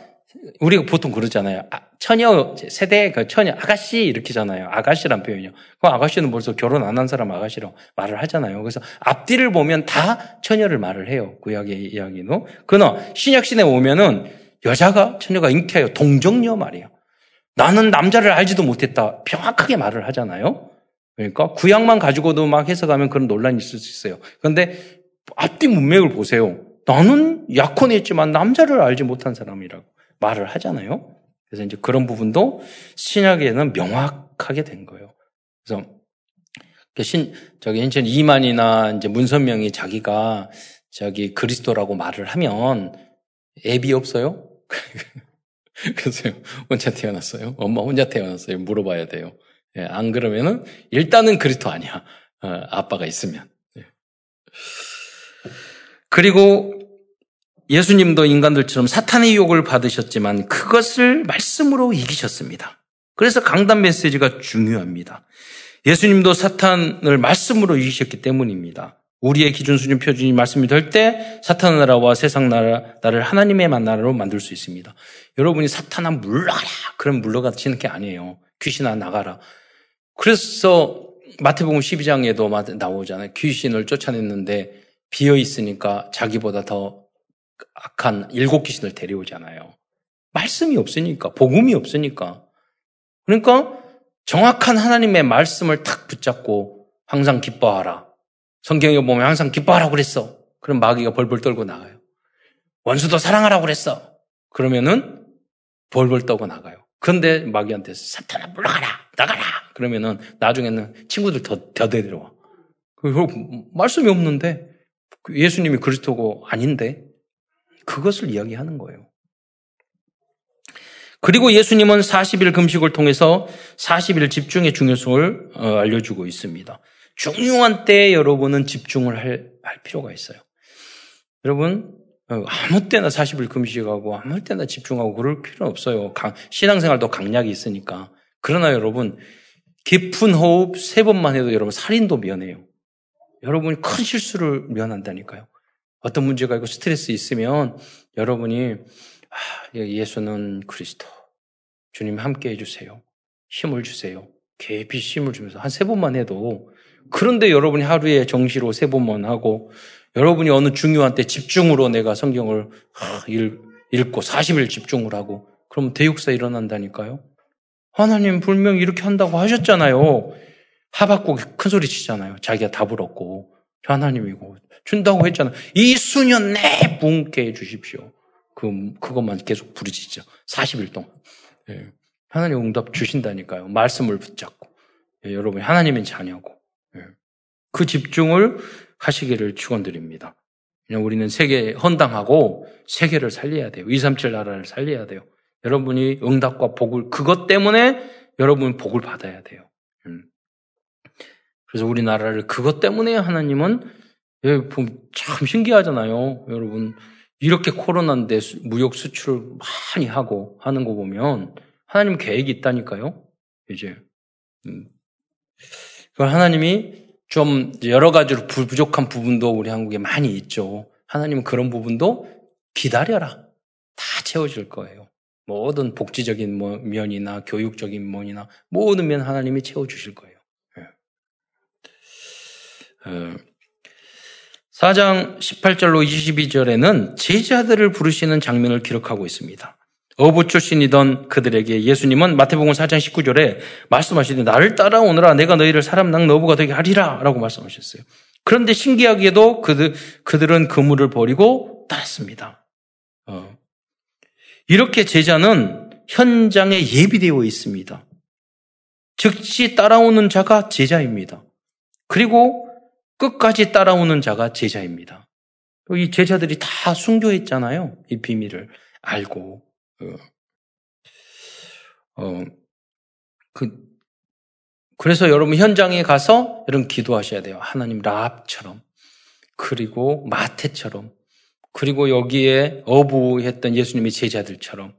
우리가 보통 그러잖아요. 아, 처녀, 세대, 그 처녀, 아가씨, 이렇게잖아요. 아가씨란 표현이요. 그럼 아가씨는 벌써 결혼 안 한 사람 아가씨라고 말을 하잖아요. 그래서 앞뒤를 보면 다 처녀를 말을 해요. 구약의 이야기도. 그러나 신약시대에 오면은 여자가, 처녀가 잉태해요. 동정녀 말이에요. 나는 남자를 알지도 못했다. 명확하게 말을 하잖아요. 그러니까 구약만 가지고도 막 해석하면 그런 논란이 있을 수 있어요. 그런데 앞뒤 문맥을 보세요. 나는 약혼했지만 남자를 알지 못한 사람이라고 말을 하잖아요. 그래서 이제 그런 부분도 신약에는 명확하게 된 거예요. 그래서 신 저기 인천 이만이나 이제 문선명이 자기가 저기 그리스도라고 말을 하면 애비 없어요? 그래서 혼자 태어났어요. 엄마 혼자 태어났어요. 물어봐야 돼요. 예, 안 그러면은 일단은 그리스도 아니야. 어, 아빠가 있으면. 예. 그리고 예수님도 인간들처럼 사탄의 유혹을 받으셨지만 그것을 말씀으로 이기셨습니다. 그래서 강단 메시지가 중요합니다. 예수님도 사탄을 말씀으로 이기셨기 때문입니다. 우리의 기준, 수준, 표준이 말씀이 될 때 사탄의 나라와 세상 나라를 하나님의 나라로 만들 수 있습니다. 여러분이 사탄아 물러가라! 그럼 물러가시는 게 아니에요. 귀신아 나가라. 그래서 마태복음 십이 장에도 나오잖아요. 귀신을 쫓아냈는데 비어있으니까 자기보다 더 악한 일곱 귀신을 데려오잖아요. 말씀이 없으니까, 복음이 없으니까. 그러니까 정확한 하나님의 말씀을 탁 붙잡고 항상 기뻐하라. 성경에 보면 항상 기뻐하라고 그랬어. 그럼 마귀가 벌벌 떨고 나가요. 원수도 사랑하라고 그랬어. 그러면은 벌벌 떨고 나가요. 그런데 마귀한테 사탄아 물러가라, 나가라. 그러면은 나중에는 친구들 더, 더 데려와. 말씀이 없는데 예수님이 그리스도고 아닌데. 그것을 이야기하는 거예요. 그리고 예수님은 사십 일 금식을 통해서 사십 일 집중의 중요성을 알려주고 있습니다. 중요한 때에 여러분은 집중을 할, 할 필요가 있어요. 여러분 아무 때나 사십 일 금식하고 아무 때나 집중하고 그럴 필요는 없어요. 강, 신앙생활도 강약이 있으니까. 그러나 여러분 깊은 호흡 세 번만 해도 여러분 살인도 면해요. 여러분이 큰 실수를 면한다니까요. 어떤 문제가 있고 스트레스 있으면 여러분이 아, 예수는 그리스도, 주님 함께 해주세요, 힘을 주세요, 깊이 힘을 주면서 한 세 번만 해도. 그런데 여러분이 하루에 정시로 세 번만 하고 여러분이 어느 중요한 때 집중으로 내가 성경을 아, 읽, 읽고 사십 일 집중을 하고 그러면 대육사 일어난다니까요. 하나님 분명히 이렇게 한다고 하셨잖아요. 하박국이 큰 소리 치잖아요. 자기가 답을 얻고 하나님이고 준다고 했잖아. 이 수년 내 부응케 해 주십시오. 그, 그것만 계속 부르짖죠. 사십 일 동안. 예. 하나님 응답 주신다니까요. 말씀을 붙잡고. 예, 여러분이 하나님의 자녀고. 예. 그 집중을 하시기를 축원드립니다. 그냥 우리는 세계 헌당하고 세계를 살려야 돼요. 이삼칠 나라를 살려야 돼요. 여러분이 응답과 복을, 그것 때문에 여러분은 복을 받아야 돼요. 음. 그래서 우리나라를 그것 때문에 하나님은, 예, 참 신기하잖아요. 여러분, 이렇게 코로나인데 무역 수출을 많이 하고 하는 거 보면 하나님 계획이 있다니까요. 이제 음. 그걸 하나님이 좀 여러 가지로 부족한 부분도 우리 한국에 많이 있죠. 하나님은 그런 부분도 기다려라. 다 채워줄 거예요. 모든 복지적인 면이나 교육적인 면이나 모든 면 하나님이 채워주실 거예요. 사 장 십팔 절로 이십이 절에는 제자들을 부르시는 장면을 기록하고 있습니다. 어부 출신이던 그들에게 예수님은 마태복음 사 장 십구 절에 말씀하시되 나를 따라오너라 내가 너희를 사람 낳는 어부가 되게 하리라 라고 말씀하셨어요. 그런데 신기하게도 그들, 그들은 그물을 버리고 따랐습니다. 어. 이렇게 제자는 현장에 예비되어 있습니다. 즉시 따라오는 자가 제자입니다. 그리고 끝까지 따라오는 자가 제자입니다. 이 제자들이 다 순교했잖아요. 이 비밀을 알고. 어, 그, 그래서 여러분 현장에 가서 여러분 기도하셔야 돼요. 하나님 라합처럼, 그리고 마태처럼, 그리고 여기에 어부했던 예수님의 제자들처럼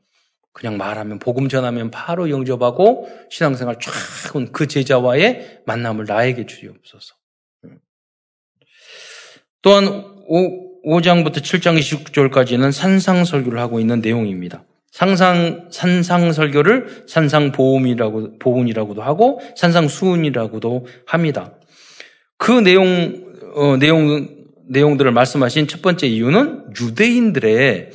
그냥 말하면, 복음 전하면 바로 영접하고 신앙생활 쫙 온 그 제자와의 만남을 나에게 주시옵소서. 또한 오 장부터 칠 장 이십구 절까지는 산상설교를 하고 있는 내용입니다. 상상, 산상설교를 산상보훈이라고, 보훈이라고도 하고 산상수훈이라고도 합니다. 그 내용, 어, 내용, 내용들을 말씀하신 첫 번째 이유는 유대인들의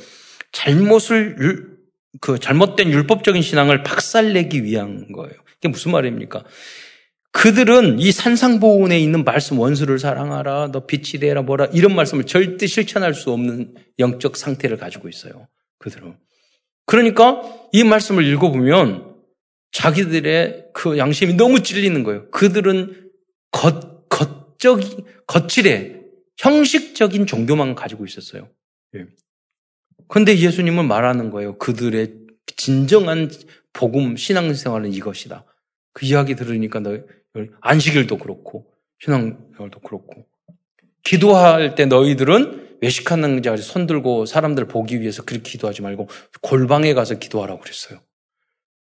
잘못을, 율, 그 잘못된 율법적인 신앙을 박살내기 위한 거예요. 이게 무슨 말입니까? 그들은 이 산상보훈에 있는 말씀, 원수를 사랑하라, 너 빛이 되라, 뭐라, 이런 말씀을 절대 실천할 수 없는 영적 상태를 가지고 있어요. 그들은. 그러니까 이 말씀을 읽어보면 자기들의 그 양심이 너무 찔리는 거예요. 그들은 겉, 겉적, 겉칠에 형식적인 종교만 가지고 있었어요. 그런데 예수님은 말하는 거예요. 그들의 진정한 복음, 신앙생활은 이것이다. 그 이야기 들으니까 너 안식일도 그렇고 신앙생활도 그렇고 기도할 때 너희들은 외식하는 자리 손 들고 사람들 보기 위해서 그렇게 기도하지 말고 골방에 가서 기도하라고 그랬어요.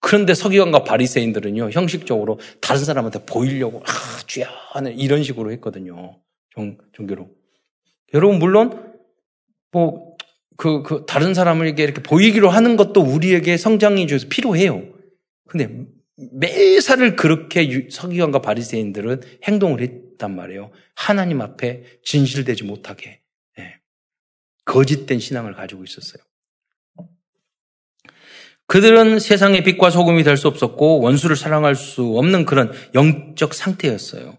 그런데 서기관과 바리새인들은요 형식적으로 다른 사람한테 보이려고 아 주야 하는 이런 식으로 했거든요. 종, 종교로. 여러분 물론 뭐 그 그 다른 사람에게 이렇게 보이기로 하는 것도 우리에게 성장이 중에서 필요해요. 근데 매사를 그렇게 서기관과 바리새인들은 행동을 했단 말이에요. 하나님 앞에 진실되지 못하게. 예. 거짓된 신앙을 가지고 있었어요. 그들은 세상의 빛과 소금이 될 수 없었고 원수를 사랑할 수 없는 그런 영적 상태였어요.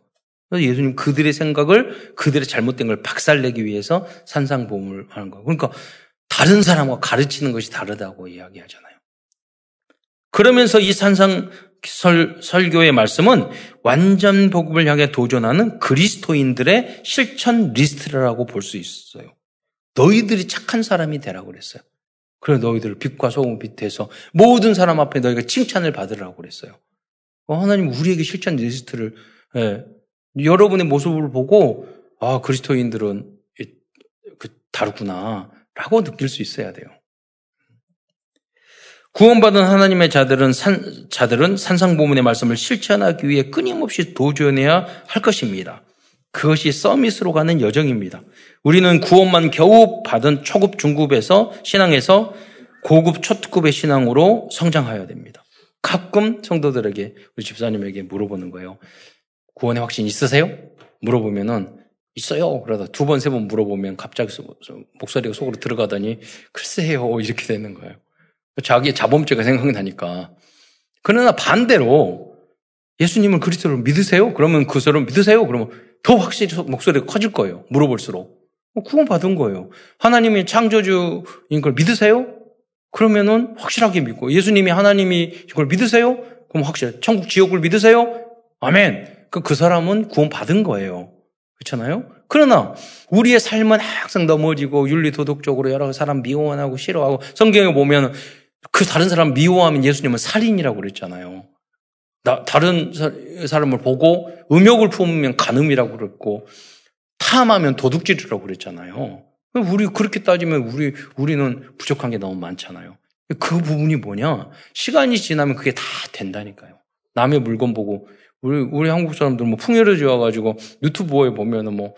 그래서 예수님 그들의 생각을, 그들의 잘못된 걸 박살내기 위해서 산상보훈을 하는 거예요. 그러니까 다른 사람과 가르치는 것이 다르다고 이야기하잖아요. 그러면서 이 산상 설, 설교의 말씀은 완전 복음을 향해 도전하는 그리스도인들의 실천 리스트라고 볼 수 있어요. 너희들이 착한 사람이 되라고 그랬어요. 그래서 너희들을 빛과 소금 빛에서 모든 사람 앞에 너희가 칭찬을 받으라고 그랬어요. 하나님 우리에게 실천 리스트를, 예, 여러분의 모습을 보고 아 그리스도인들은 다르구나 라고 느낄 수 있어야 돼요. 구원받은 하나님의 자들은, 산, 자들은 산상보문의 말씀을 실천하기 위해 끊임없이 도전해야 할 것입니다. 그것이 서밋으로 가는 여정입니다. 우리는 구원만 겨우 받은 초급, 중급에서 신앙에서 고급, 초특급의 신앙으로 성장해야 됩니다. 가끔 성도들에게, 우리 집사님에게 물어보는 거예요. 구원의 확신 있으세요? 물어보면은 있어요. 그러다 두 번, 세 번 물어보면 갑자기 목소리가 속으로 들어가더니 글쎄요 이렇게 되는 거예요. 자기의 자범죄가 생각나니까. 그러나 반대로 예수님을 그리스도로 믿으세요? 그러면 그 사람 믿으세요? 그러면 더 확실히 목소리가 커질 거예요. 물어볼수록. 구원받은 거예요. 하나님이 창조주인 걸 믿으세요? 그러면은 확실하게 믿고, 예수님이 하나님이 이걸 믿으세요? 그럼 확실히 천국 지옥을 믿으세요? 아멘. 그, 그 사람은 구원받은 거예요. 그렇잖아요? 그러나 우리의 삶은 항상 넘어지고 윤리도덕적으로 여러 사람 미워하고 싫어하고, 성경에 보면 그 다른 사람 미워하면 예수님은 살인이라고 그랬잖아요. 나, 다른 사, 사람을 보고 음욕을 품으면 간음이라고 그랬고, 탐하면 도둑질이라고 그랬잖아요. 우리 그렇게 따지면 우리, 우리는 부족한 게 너무 많잖아요. 그 부분이 뭐냐? 시간이 지나면 그게 다 된다니까요. 남의 물건 보고, 우리, 우리 한국 사람들 뭐 풍요를 지어가지고 유튜브에 보면은 뭐,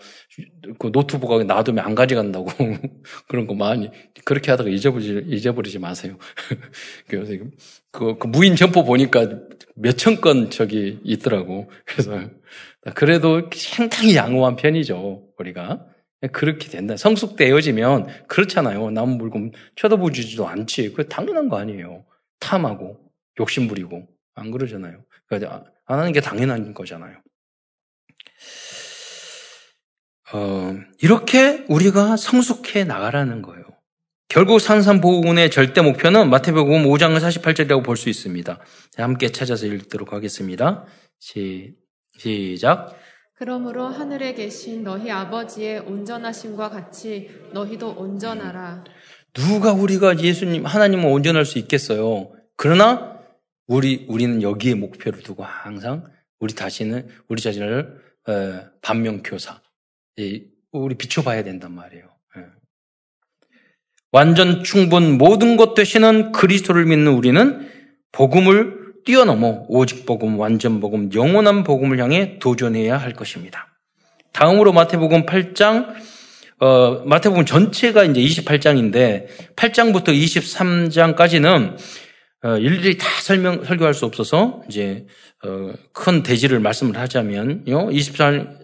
그 노트북하고 놔두면 안 가져간다고. 그런 거 많이, 그렇게 하다가 잊어버리지, 잊어버리지 마세요. 그래서 그, 그 무인 점포 보니까 몇천 건 저기 있더라고. 그래서, 그래도 상당히 양호한 편이죠, 우리가. 그렇게 된다. 성숙 때 헤어지면 그렇잖아요. 남은 물건 쳐다보지도 않지. 그게 당연한 거 아니에요. 탐하고 욕심 부리고 안 그러잖아요. 그러니까 안 하는 게 당연한 거잖아요. 어, 이렇게 우리가 성숙해 나가라는 거예요. 결국 산상보훈의 절대 목표는 마태복음 오 장 사십팔 절이라고 볼 수 있습니다. 함께 찾아서 읽도록 하겠습니다. 시, 시작. 그러므로 하늘에 계신 너희 아버지의 온전하심과 같이 너희도 온전하라. 누가 우리가 예수님, 하나님을 온전할 수 있겠어요? 그러나 우리, 우리는 여기에 목표를 두고 항상 우리 다시는, 우리 자신을 반면교사, 우리 비춰봐야 된단 말이에요. 완전 충분 모든 것 되시는 그리스도를 믿는 우리는 복음을 뛰어넘어 오직 복음, 완전 복음, 영원한 복음을 향해 도전해야 할 것입니다. 다음으로 마태복음 팔 장, 어, 마태복음 전체가 이제 이십팔 장인데, 팔 장부터 이십삼 장까지는, 어, 일일이 다 설명, 설교할 수 없어서, 이제, 어, 큰 대지를 말씀을 하자면요. 이십삼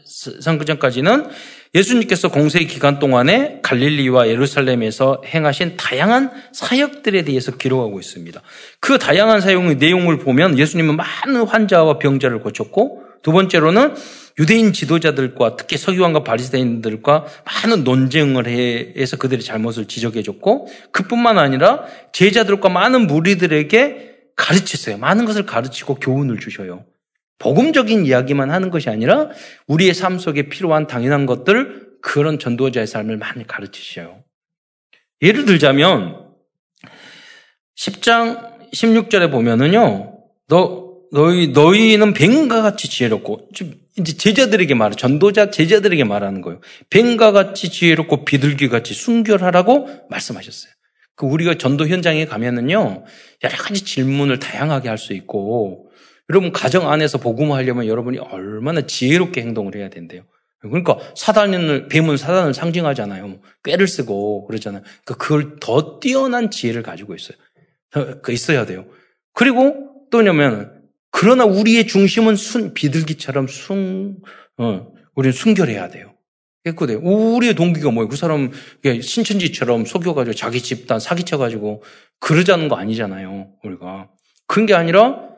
장까지는 예수님께서 공세 기간 동안에 갈릴리와 예루살렘에서 행하신 다양한 사역들에 대해서 기록하고 있습니다. 그 다양한 사역의 내용을 보면 예수님은 많은 환자와 병자를 고쳤고, 두 번째로는 유대인 지도자들과 특히 서기관과 바리새인들과 많은 논쟁을 해서 그들의 잘못을 지적해줬고, 그뿐만 아니라 제자들과 많은 무리들에게 가르치세요. 많은 것을 가르치고 교훈을 주셔요. 복음적인 이야기만 하는 것이 아니라 우리의 삶 속에 필요한 당연한 것들, 그런 전도자의 삶을 많이 가르치셔요. 예를 들자면 십 장 십육 절에 보면은요, 너 너희 너희는 뱀과 같이 지혜롭고, 이제 제자들에게 말해, 전도자 제자들에게 말하는 거예요. 뱀과 같이 지혜롭고 비둘기 같이 순결하라고 말씀하셨어요. 그 우리가 전도 현장에 가면은요, 여러 가지 질문을 다양하게 할 수 있고. 여러분 가정 안에서 복음을 하려면 여러분이 얼마나 지혜롭게 행동을 해야 된대요. 그러니까 사단을, 뱀은 사단을 상징하잖아요. 꾀를 쓰고 그러잖아요. 그러니까 그걸 더 뛰어난 지혜를 가지고 있어요. 그 있어야 돼요. 그리고 또냐면, 그러나 우리의 중심은 순 비둘기처럼 순, 어, 우리는 순결해야 돼요. 깨끗해요. 우리의 동기가 뭐예요? 그 사람 신천지처럼 속여가지고 자기 집단 사기쳐가지고 그러자는 거 아니잖아요, 우리가. 그런 게 아니라.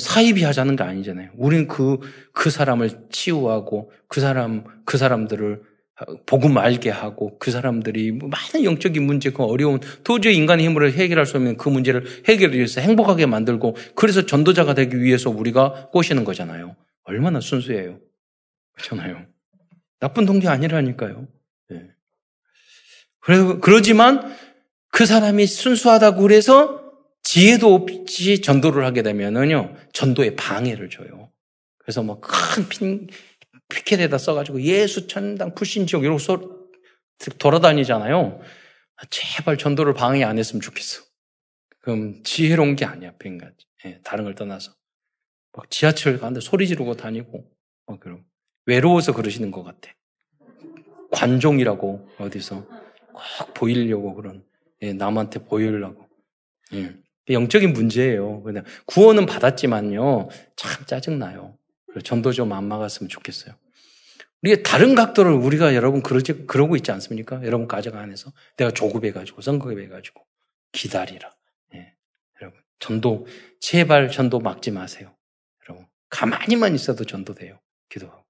사이비 하자는 게 아니잖아요. 우린 그, 그 사람을 치유하고, 그 사람, 그 사람들을 복음 알게 하고, 그 사람들이 많은 영적인 문제, 그 어려운, 도저히 인간의 힘으로 해결할 수 없는 그 문제를 해결을 위해서 행복하게 만들고, 그래서 전도자가 되기 위해서 우리가 꼬시는 거잖아요. 얼마나 순수해요. 그렇잖아요. 나쁜 동기 아니라니까요. 예. 그래서, 그러지만 그 사람이 순수하다고 그래서 지혜도 없이 전도를 하게 되면은요, 전도에 방해를 줘요. 그래서 막 큰 피켓에다 써가지고 예수 천당 불신지옥 이러고 소, 돌아다니잖아요. 제발 전도를 방해 안 했으면 좋겠어. 그럼 지혜로운 게 아니야, 뱅가지. 예, 다른 걸 떠나서. 막 지하철 가는데 소리 지르고 다니고, 막 그럼. 외로워서 그러시는 것 같아. 관종이라고, 어디서. 꼭 보이려고 그런, 예, 남한테 보이려고. 예. 영적인 문제예요. 그냥 구원은 받았지만요, 참 짜증나요. 전도 좀 안 막았으면 좋겠어요. 우리가 다른 각도를, 우리가 여러분 그러지, 그러고 있지 않습니까? 여러분 가정 안에서 내가 조급해가지고 성급해가지고 기다리라. 예. 여러분 전도, 제발 전도 막지 마세요. 여러분 가만히만 있어도 전도돼요. 기도하고.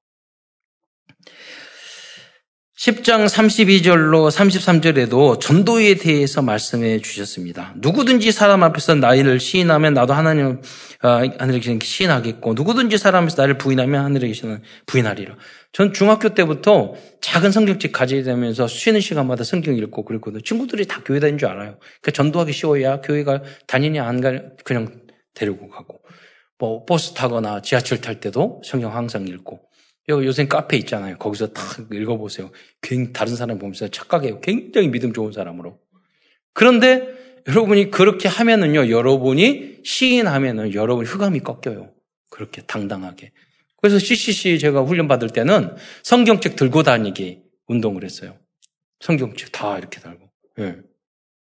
십 장 삼십이 절로 삼십삼 절에도 전도에 대해서 말씀해 주셨습니다. 누구든지 사람 앞에서 나를 시인하면 나도 하나님, 아, 하늘에 계신 시인하겠고, 누구든지 사람 앞에서 나를 부인하면 하늘에 계신 부인하리라. 전 중학교 때부터 작은 성경책 가져다니면서 쉬는 시간마다 성경 읽고 그랬거든요. 친구들이 다 교회 다닌 줄 알아요. 그러니까 전도하기 쉬워야 교회가 다니냐 안 가냐 그냥 데리고 가고, 뭐 버스 타거나 지하철 탈 때도 성경 항상 읽고, 요새 카페 있잖아요. 거기서 딱 읽어보세요. 다른 사람 보면서 착각해요. 굉장히 믿음 좋은 사람으로. 그런데 여러분이 그렇게 하면은요, 여러분이 시인하면은 여러분 흑암이 꺾여요. 그렇게 당당하게. 그래서 씨씨씨 제가 훈련 받을 때는 성경책 들고 다니기 운동을 했어요. 성경책 다 이렇게 달고. 예.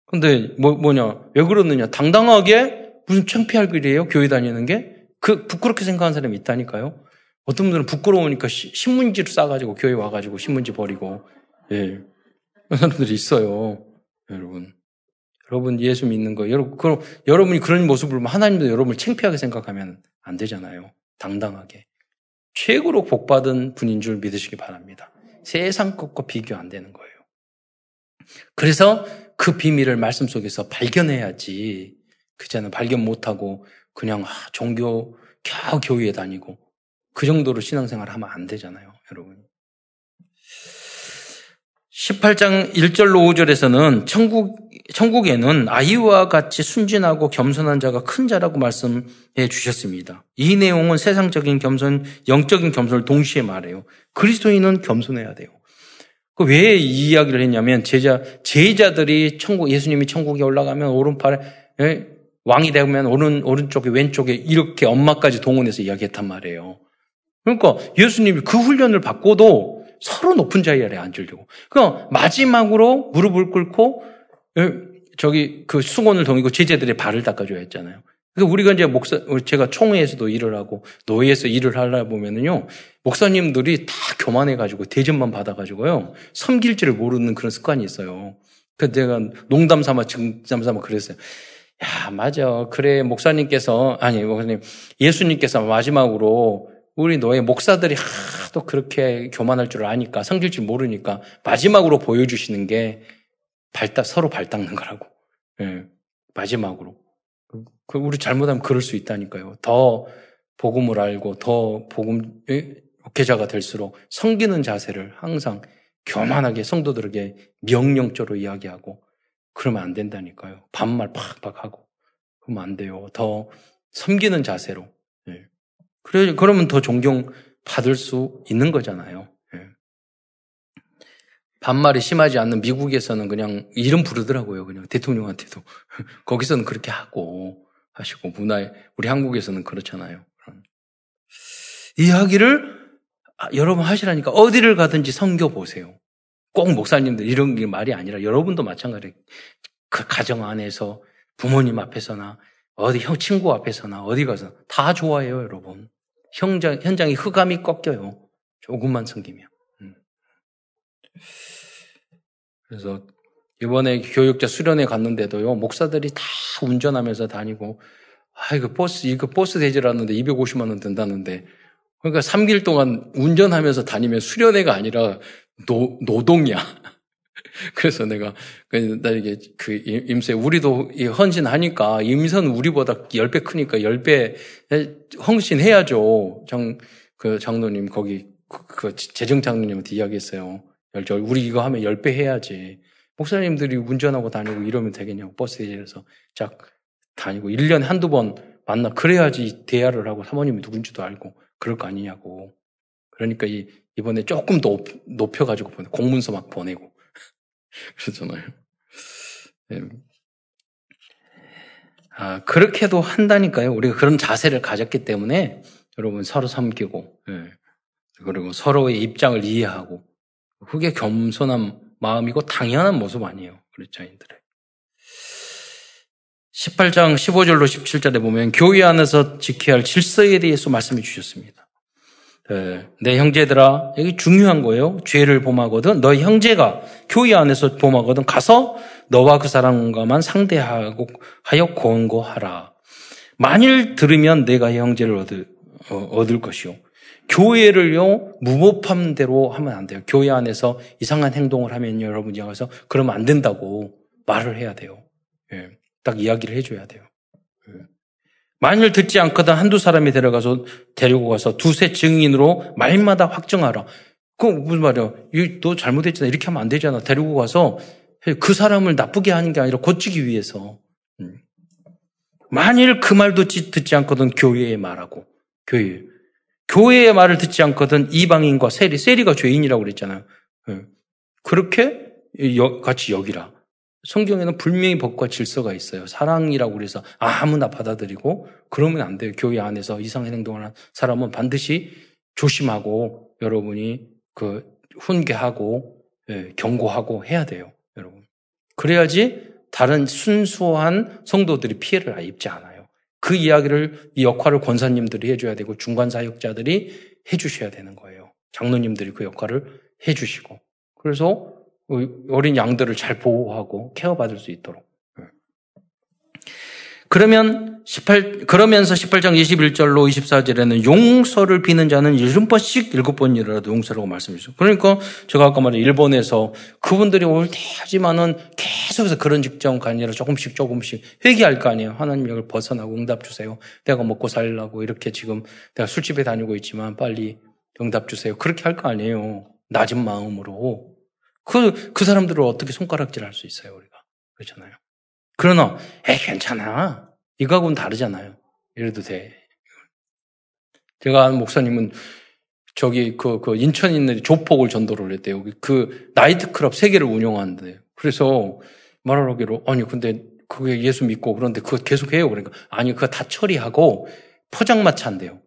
근데 뭐, 뭐냐. 왜 그러느냐. 당당하게 무슨 창피할 일이에요. 교회 다니는 게. 그, 부끄럽게 생각하는 사람이 있다니까요. 어떤 분들은 부끄러우니까 신문지로 싸가지고 교회 와가지고 신문지 버리고, 예, 그런 사람들이 있어요. 여러분, 여러분 예수 믿는 거, 여러분 그럼 여러분이 그런 모습을 보면 하나님도 여러분을 창피하게 생각하면 안 되잖아요. 당당하게 최고로 복받은 분인 줄 믿으시기 바랍니다. 세상 것과 비교 안 되는 거예요. 그래서 그 비밀을 말씀 속에서 발견해야지. 그제는 발견 못하고 그냥 아, 종교 겨우 교회에 다니고. 그 정도로 신앙생활을 하면 안 되잖아요, 여러분. 십팔 장 일 절로 오 절에서는 천국, 천국에는 아이와 같이 순진하고 겸손한 자가 큰 자라고 말씀해 주셨습니다. 이 내용은 세상적인 겸손, 영적인 겸손을 동시에 말해요. 그리스도인은 겸손해야 돼요. 그 왜 이 이야기를 했냐면, 제자, 제자들이 천국, 예수님이 천국에 올라가면 오른팔에, 예, 왕이 되면 오른, 오른쪽에, 왼쪽에 이렇게 엄마까지 동원해서 이야기했단 말이에요. 그러니까 예수님이 그 훈련을 받고도 서로 높은 자리에 앉으려고. 그러니까 마지막으로 무릎을 꿇고 저기 그 수건을 동이고 제자들의 발을 닦아줘야 했잖아요. 그러니까 우리가 이제 목사, 제가 총회에서도 일을 하고 노회에서 일을 하려 보면은요, 목사님들이 다 교만해가지고 대접만 받아가지고요, 섬길지를 모르는 그런 습관이 있어요. 그래서 제가 농담 삼아, 증담 삼아 그랬어요. 야, 맞아. 그래, 목사님께서, 아니, 목사님, 예수님께서 마지막으로 우리 너의 목사들이 하도 그렇게 교만할 줄 아니까, 성질 줄 모르니까, 마지막으로 보여주시는 게 발, 서로 발 닦는 거라고. 예, 마지막으로. 그, 우리 잘못하면 그럴 수 있다니까요. 더 복음을 알고, 더 복음, 목회자가 될수록 섬기는 자세를 항상 교만하게 성도들에게 명령조로 이야기하고, 그러면 안 된다니까요. 반말 팍팍 하고. 그러면 안 돼요. 더 섬기는 자세로. 예. 그래, 그러면 더 존경받을 수 있는 거잖아요. 예. 반말이 심하지 않는 미국에서는 그냥 이름 부르더라고요. 그냥 대통령한테도. 거기서는 그렇게 하고, 하시고, 문화에, 우리 한국에서는 그렇잖아요. 이야기를 아, 여러분 하시라니까 어디를 가든지 섬겨보세요. 꼭 목사님들 이런 게 말이 아니라 여러분도 마찬가지로 그 가정 안에서 부모님 앞에서나 어디 형 친구 앞에서나 어디 가서 다 좋아해요, 여러분. 현장, 현장이 흑암이 꺾여요. 조금만 섬기면. 음. 그래서 이번에 교육자 수련회 갔는데도요, 목사들이 다 운전하면서 다니고, 아, 이거 버스, 이거 버스 대지라는데 이백오십만 원 든다는데. 그러니까 삼 일 동안 운전하면서 다니면 수련회가 아니라 노, 노동이야. 그래서 내가, 나 이게, 그, 임세, 우리도 헌신하니까, 임선 우리보다 열 배 크니까 열 배 헌신해야죠. 장, 그 장로님, 거기, 그, 그 재정 장로님한테 이야기했어요. 우리 이거 하면 열 배 해야지. 목사님들이 운전하고 다니고 이러면 되겠냐고, 버스에 대해서 쫙 다니고, 일 년에 한두 번 만나, 그래야지 대화를 하고 사모님이 누군지도 알고, 그럴 거 아니냐고. 그러니까 이, 이번에 조금 더 높여가지고 보내, 공문서 막 보내고. 그러잖아요. 네. 아, 그렇게도 한다니까요. 우리가 그런 자세를 가졌기 때문에 여러분 서로 섬기고, 네. 그리고 서로의 입장을 이해하고, 그게 겸손한 마음이고 당연한 모습 아니에요. 그리스도인들의. 십팔 장 십오 절로 십칠 절에 보면 교회 안에서 지켜야 할 질서에 대해서 말씀해 주셨습니다. 네, 내 형제들아, 이게 중요한 거예요. 죄를 범하거든 너희 형제가 교회 안에서 범하거든 가서 너와 그 사람과만 상대하고 하여 권고하라. 만일 들으면 내가 형제를 얻을 것이요. 교회를요, 무법함대로 하면 안 돼요. 교회 안에서 이상한 행동을 하면요, 여러분이 가서 그러면 안 된다고 말을 해야 돼요. 예, 딱 이야기를 해줘야 돼요. 예. 만일 듣지 않거든 한두 사람이 데려가서, 데리고 가서 두세 증인으로 말마다 확정하라. 그건 무슨 말이야? 너 잘못했잖아. 이렇게 하면 안 되잖아. 데리고 가서 그 사람을 나쁘게 하는 게 아니라 고치기 위해서. 음. 만일 그 말도 듣지 않거든 교회의 말하고, 교회. 교회의 말을 듣지 않거든 이방인과 세리, 세리가 죄인이라고 그랬잖아요. 음. 그렇게 여, 같이 여기라. 성경에는 분명히 법과 질서가 있어요. 사랑이라고 그래서 아무나 받아들이고 그러면 안 돼요. 교회 안에서 이상한 행동을 한 사람은 반드시 조심하고 여러분이 그 훈계하고 예, 경고하고 해야 돼요, 여러분. 그래야지 다른 순수한 성도들이 피해를 입지 않아요. 그 이야기를, 이 역할을 권사님들이 해줘야 되고 중간 사역자들이 해주셔야 되는 거예요. 장로님들이 그 역할을 해주시고, 그래서 어린 양들을 잘 보호하고 케어받을 수 있도록. 그러면 십팔, 그러면서 십팔 장 이십일 절로 이십사 절에는 용서를 비는 자는 일흔 번씩 일곱 번이라도 용서라고 말씀해주세요. 그러니까 제가 아까 말한 일본에서 그분들이 올 때 하지만은 계속해서 그런 직전가 아니라 조금씩 조금씩 회개할 거 아니에요. 하나님 여기를 벗어나고 응답 주세요. 내가 먹고 살려고 이렇게 지금 내가 술집에 다니고 있지만 빨리 응답 주세요. 그렇게 할 거 아니에요. 낮은 마음으로. 그, 그 사람들을 어떻게 손가락질 할 수 있어요, 우리가. 그렇잖아요. 그러나, 에이, 괜찮아. 이거하고는 다르잖아요. 이래도 돼. 제가 아는 목사님은 저기, 그, 그, 인천에 있는 조폭을 전도를 했대요. 그, 나이트클럽 세 개를 운영하는데. 그래서 말하기로, 아니, 근데 그게 예수 믿고 그런데 그거 계속 해요. 그러니까, 아니, 그거 다 처리하고 포장마차 한대요.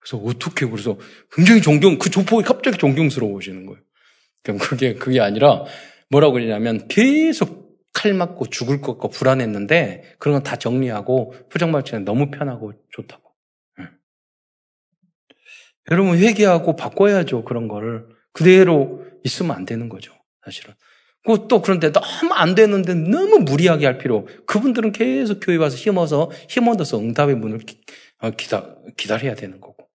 그래서 어떻게, 그래서 굉장히 존경, 그 조폭이 갑자기 존경스러워지는 거예요. 그럼 그게, 그게 아니라 뭐라고 그러냐면 계속 칼 맞고 죽을 것 같고 불안했는데 그런 건 다 정리하고 포장마차는 너무 편하고 좋다고. 응. 여러분 회개하고 바꿔야죠. 그런 거를 그대로 있으면 안 되는 거죠, 사실은. 또 그런데 너무 안 되는데 너무 무리하게 할 필요. 그분들은 계속 교회 와서 힘어서 힘얻어서 응답의 문을 기, 기다, 기다려야 되는 거고.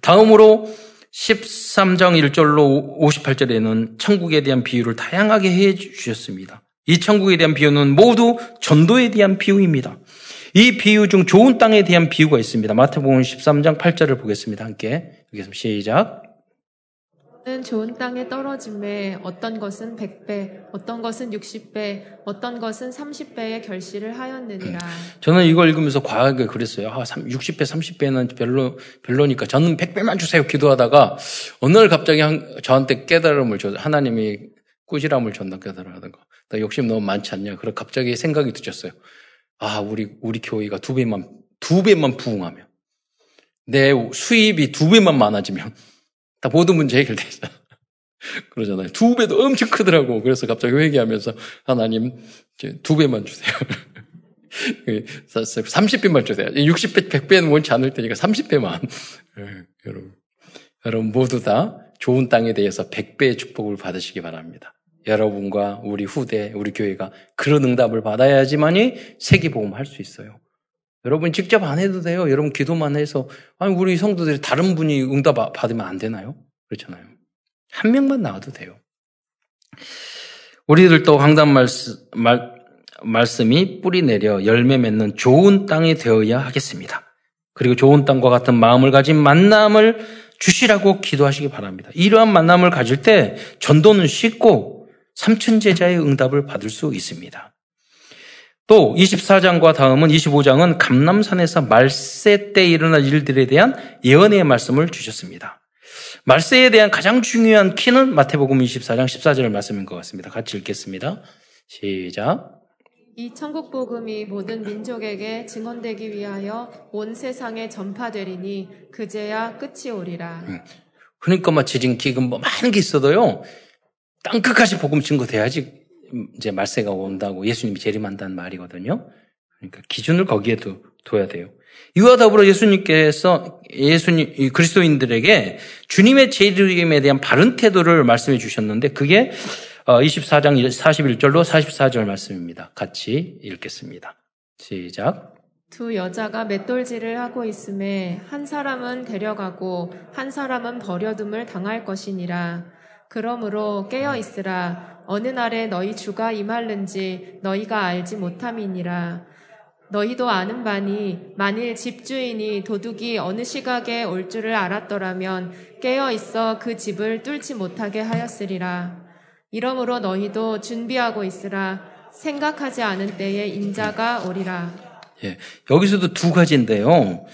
다음으로 십삼 장 일 절로 오십팔 절에는 천국에 대한 비유를 다양하게 해주셨습니다. 이 천국에 대한 비유는 모두 전도에 대한 비유입니다. 이 비유 중 좋은 땅에 대한 비유가 있습니다. 마태복음 십삼 장 팔 절을 보겠습니다. 함께 여기서 시작. 좋은 땅에 떨어짐에 어떤 것은 백 배, 어떤 것은 육십 배, 어떤 것은 삼십 배의 결실을 하였느니라. 저는 이걸 읽으면서 과하게 그랬어요. 아, 육십 배, 삼십 배는 별로, 별로니까 저는 백 배만 주세요 기도하다가 어느 날 갑자기 한, 저한테 깨달음을 줘. 하나님이 꾸지람을 줬나 깨달으라든가. 나 욕심 너무 많지 않냐. 그래 갑자기 생각이 드셨어요. 아, 우리 우리 교회가 두 배만 두 배만 부흥하면 내 수입이 두 배만 많아지면 다 모든 문제 해결되잖아. 그러잖아요. 두 배도 엄청 크더라고. 그래서 갑자기 회개하면서 하나님 두 배만 주세요. 삼십 배만 주세요. 육십 배, 백 배는 원치 않을 테니까 삼십 배만. 여러분, 여러분 모두 다 좋은 땅에 대해서 백 배의 축복을 받으시기 바랍니다. 여러분과 우리 후대, 우리 교회가 그런 응답을 받아야지만이 세계복음 할 수 있어요. 여러분 직접 안 해도 돼요. 여러분 기도만 해서 아니 우리 성도들이 다른 분이 응답 받으면 안 되나요? 그렇잖아요. 한 명만 나와도 돼요. 우리들도 강단 말씀, 말, 말씀이 뿌리 내려 열매 맺는 좋은 땅이 되어야 하겠습니다. 그리고 좋은 땅과 같은 마음을 가진 만남을 주시라고 기도하시기 바랍니다. 이러한 만남을 가질 때 전도는 쉽고 삼천 제자의 응답을 받을 수 있습니다. 또 이십사 장과 다음은 이십오 장은 감람산에서 말세 때 일어날 일들에 대한 예언의 말씀을 주셨습니다. 말세에 대한 가장 중요한 키는 마태복음 이십사 장 십사 절 말씀인 것 같습니다. 같이 읽겠습니다. 시작. 이 천국 복음이 모든 민족에게 증언되기 위하여 온 세상에 전파되리니 그제야 끝이 오리라. 그러니까 막 지진 기금 뭐 많은 게 있어도요. 땅 끝까지 복음 증거 돼야지. 이제 말세가 온다고 예수님이 재림한다는 말이거든요. 그러니까 기준을 거기에 두, 둬야 돼요. 이와 더불어 예수님께서 예수님 그리스도인들에게 주님의 재림에 대한 바른 태도를 말씀해 주셨는데 그게 이십사 장 사십일 절로 사십사 절 말씀입니다. 같이 읽겠습니다. 시작. 두 여자가 맷돌질을 하고 있음에 한 사람은 데려가고 한 사람은 버려둠을 당할 것이니라. 그러므로 깨어 있으라. 어느 날에 너희 주가 임할는지 너희가 알지 못함이니라. 너희도 아는 바니 만일 집주인이 도둑이 어느 시각에 올 줄을 알았더라면 깨어 있어 그 집을 뚫지 못하게 하였으리라. 이러므로 너희도 준비하고 있으라. 생각하지 않은 때에 인자가 오리라. 예, 여기서도 두 가지인데요.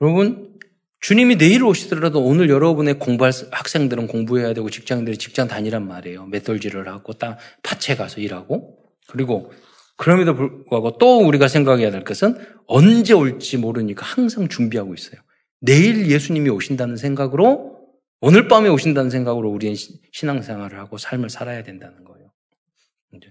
여러분, 주님이 내일 오시더라도 오늘 여러분의 공부할 학생들은 공부해야 되고 직장인들이 직장 다니란 말이에요. 맷돌질을 하고 땅 밭에 가서 일하고. 그리고 그럼에도 불구하고 또 우리가 생각해야 될 것은 언제 올지 모르니까 항상 준비하고 있어요. 내일 예수님이 오신다는 생각으로, 오늘 밤에 오신다는 생각으로 우리는 신앙생활을 하고 삶을 살아야 된다는 거예요. 이제.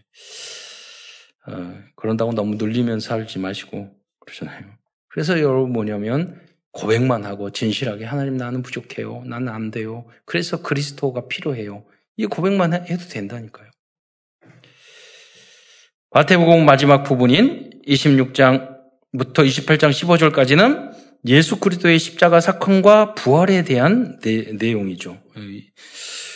어, 그런다고 너무 눌리면서 살지 마시고 그러잖아요. 그래서 여러분 뭐냐면 고백만 하고 진실하게 하나님 나는 부족해요. 나는 안 돼요. 그래서 그리스도가 필요해요. 이 고백만 해도 된다니까요. 마태복음 마지막 부분인 이십육 장부터 이십팔 장 십오 절까지는 예수 그리스도의 십자가 사건과 부활에 대한 내, 내용이죠.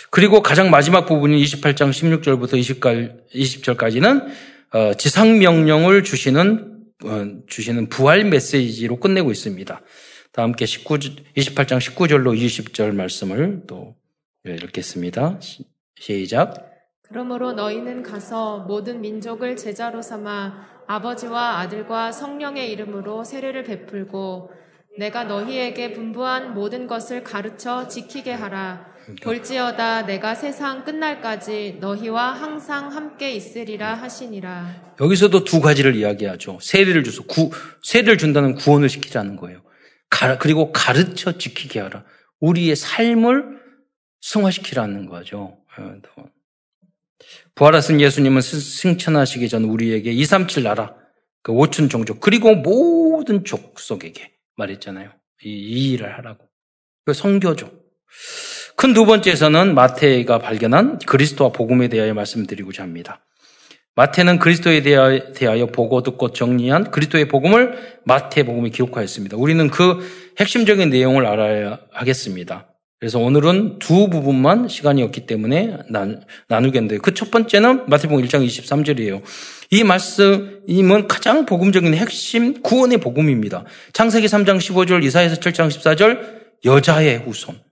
그리고 가장 마지막 부분인 이십팔 장 십육 절부터 이십 절까지는 어, 지상명령을 주시는, 어, 주시는 부활 메시지로 끝내고 있습니다. 다 함께 십구, 이십팔 장 십구 절로 이십 절 말씀을 또 읽겠습니다. 시작. 그러므로 너희는 가서 모든 민족을 제자로 삼아 아버지와 아들과 성령의 이름으로 세례를 베풀고 내가 너희에게 분부한 모든 것을 가르쳐 지키게 하라. 볼지어다 내가 세상 끝날까지 너희와 항상 함께 있으리라 하시니라. 여기서도 두 가지를 이야기하죠. 세례를 주소, 구, 세례를 준다는 구원을 시키라는 거예요. 가라, 그리고 가르쳐 지키게 하라. 우리의 삶을 승화시키라는 거죠. 부활하신 예수님은 승천하시기 전 우리에게 이삼칠 나라, 그 오천 종족, 그리고 모든 족속에게 말했잖아요. 이, 이 일을 하라고. 그 선교죠. 큰 두 번째에서는 마태가 발견한 그리스도와 복음에 대하여 말씀드리고자 합니다. 마태는 그리스도에 대하여, 대하여 보고 듣고 정리한 그리스도의 복음을 마태복음이 기록하였습니다. 우리는 그 핵심적인 내용을 알아야 하겠습니다. 그래서 오늘은 두 부분만 시간이 없기 때문에 나누겠는데요. 그 첫 번째는 마태복음 일 장 이십삼 절이에요. 이 말씀은 가장 복음적인 핵심 구원의 복음입니다. 창세기 삼 장 십오 절, 이사야서 칠 장 십사 절, 여자의 후손.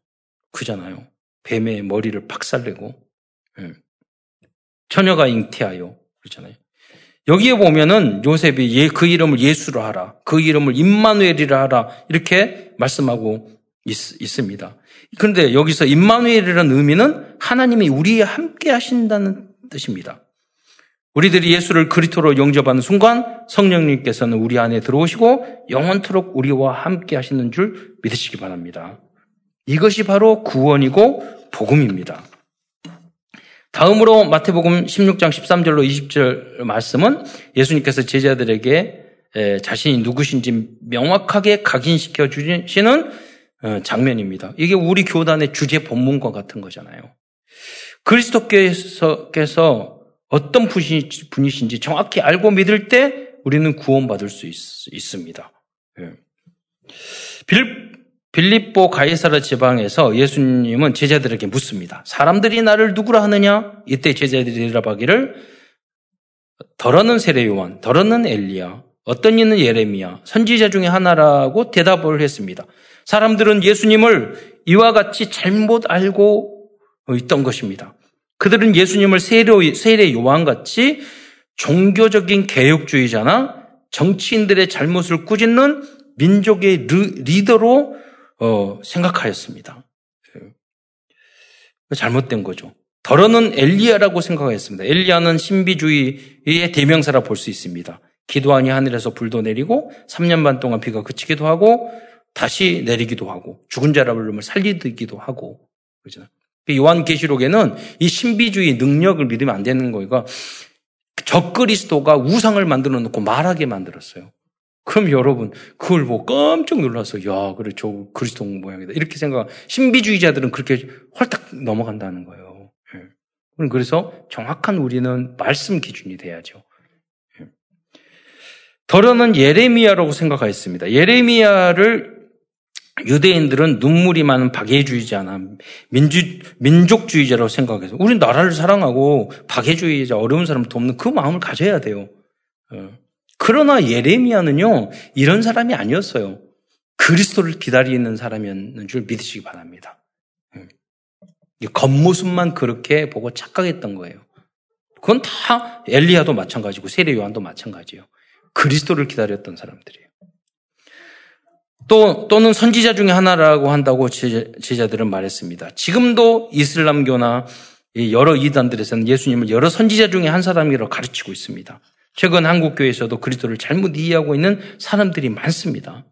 그잖아요. 뱀의 머리를 박살내고, 예. 처녀가 잉태하여, 그렇잖아요. 여기에 보면은 요셉이 예, 그 이름을 예수로 하라, 그 이름을 임마누엘이라 하라, 이렇게 말씀하고 있, 있습니다. 그런데 여기서 임마누엘이라는 의미는 하나님이 우리와 함께 하신다는 뜻입니다. 우리들이 예수를 그리스도로 영접하는 순간 성령님께서는 우리 안에 들어오시고 영원토록 우리와 함께 하시는 줄 믿으시기 바랍니다. 이것이 바로 구원이고 복음입니다. 다음으로 마태복음 십육 장 십삼 절로 이십 절 말씀은 예수님께서 제자들에게 자신이 누구신지 명확하게 각인시켜 주시는 장면입니다. 이게 우리 교단의 주제 본문과 같은 거잖아요. 그리스도께서 어떤 분이신지 정확히 알고 믿을 때 우리는 구원받을 수 있, 있습니다. 빌 빌립보 가이사라 지방에서 예수님은 제자들에게 묻습니다. 사람들이 나를 누구라 하느냐? 이때 제자들이 대답하기를 더러는 세례 요한, 더러는 엘리야, 어떤 이는 예레미야, 선지자 중에 하나라고 대답을 했습니다. 사람들은 예수님을 이와 같이 잘못 알고 있던 것입니다. 그들은 예수님을 세례, 세례 요한같이 종교적인 개혁주의자나 정치인들의 잘못을 꾸짖는 민족의 리더로 어, 생각하였습니다. 잘못된 거죠. 더러는 엘리야라고 생각하였습니다. 엘리야는 신비주의의 대명사라 볼 수 있습니다. 기도하니 하늘에서 불도 내리고 삼 년 반 동안 비가 그치기도 하고 다시 내리기도 하고 죽은 자라불름을 살리기도 하고 그러잖아요. 요한계시록에는 이 신비주의 능력을 믿으면 안 되는 거니까 적그리스도가 우상을 만들어 놓고 말하게 만들었어요. 그럼 여러분 그걸 보고 깜짝 놀라서 야 그래 저 그리스도 모양이다 이렇게 생각. 신비주의자들은 그렇게 홀딱 넘어간다는 거예요. 예. 그래서 정확한 우리는 말씀 기준이 돼야죠. 예. 더러는 예레미야라고 생각하였습니다. 예레미야를 유대인들은 눈물이 많은 박해주의자나 민주, 민족주의자라고 생각해서 우리 나라를 사랑하고 박해주의자, 어려운 사람 돕는 그 마음을 가져야 돼요. 그러나 예레미야는요, 이런 사람이 아니었어요. 그리스도를 기다리는 사람이었는 줄 믿으시기 바랍니다. 겉모습만 그렇게 보고 착각했던 거예요. 그건 다 엘리야도 마찬가지고 세례 요한도 마찬가지예요. 그리스도를 기다렸던 사람들이에요. 또, 또는 선지자 중에 하나라고 한다고 제자들은 말했습니다. 지금도 이슬람교나 여러 이단들에서는 예수님을 여러 선지자 중에 한 사람이라고 가르치고 있습니다. 최근 한국교회에서도 그리스도를 잘못 이해하고 있는 사람들이 많습니다.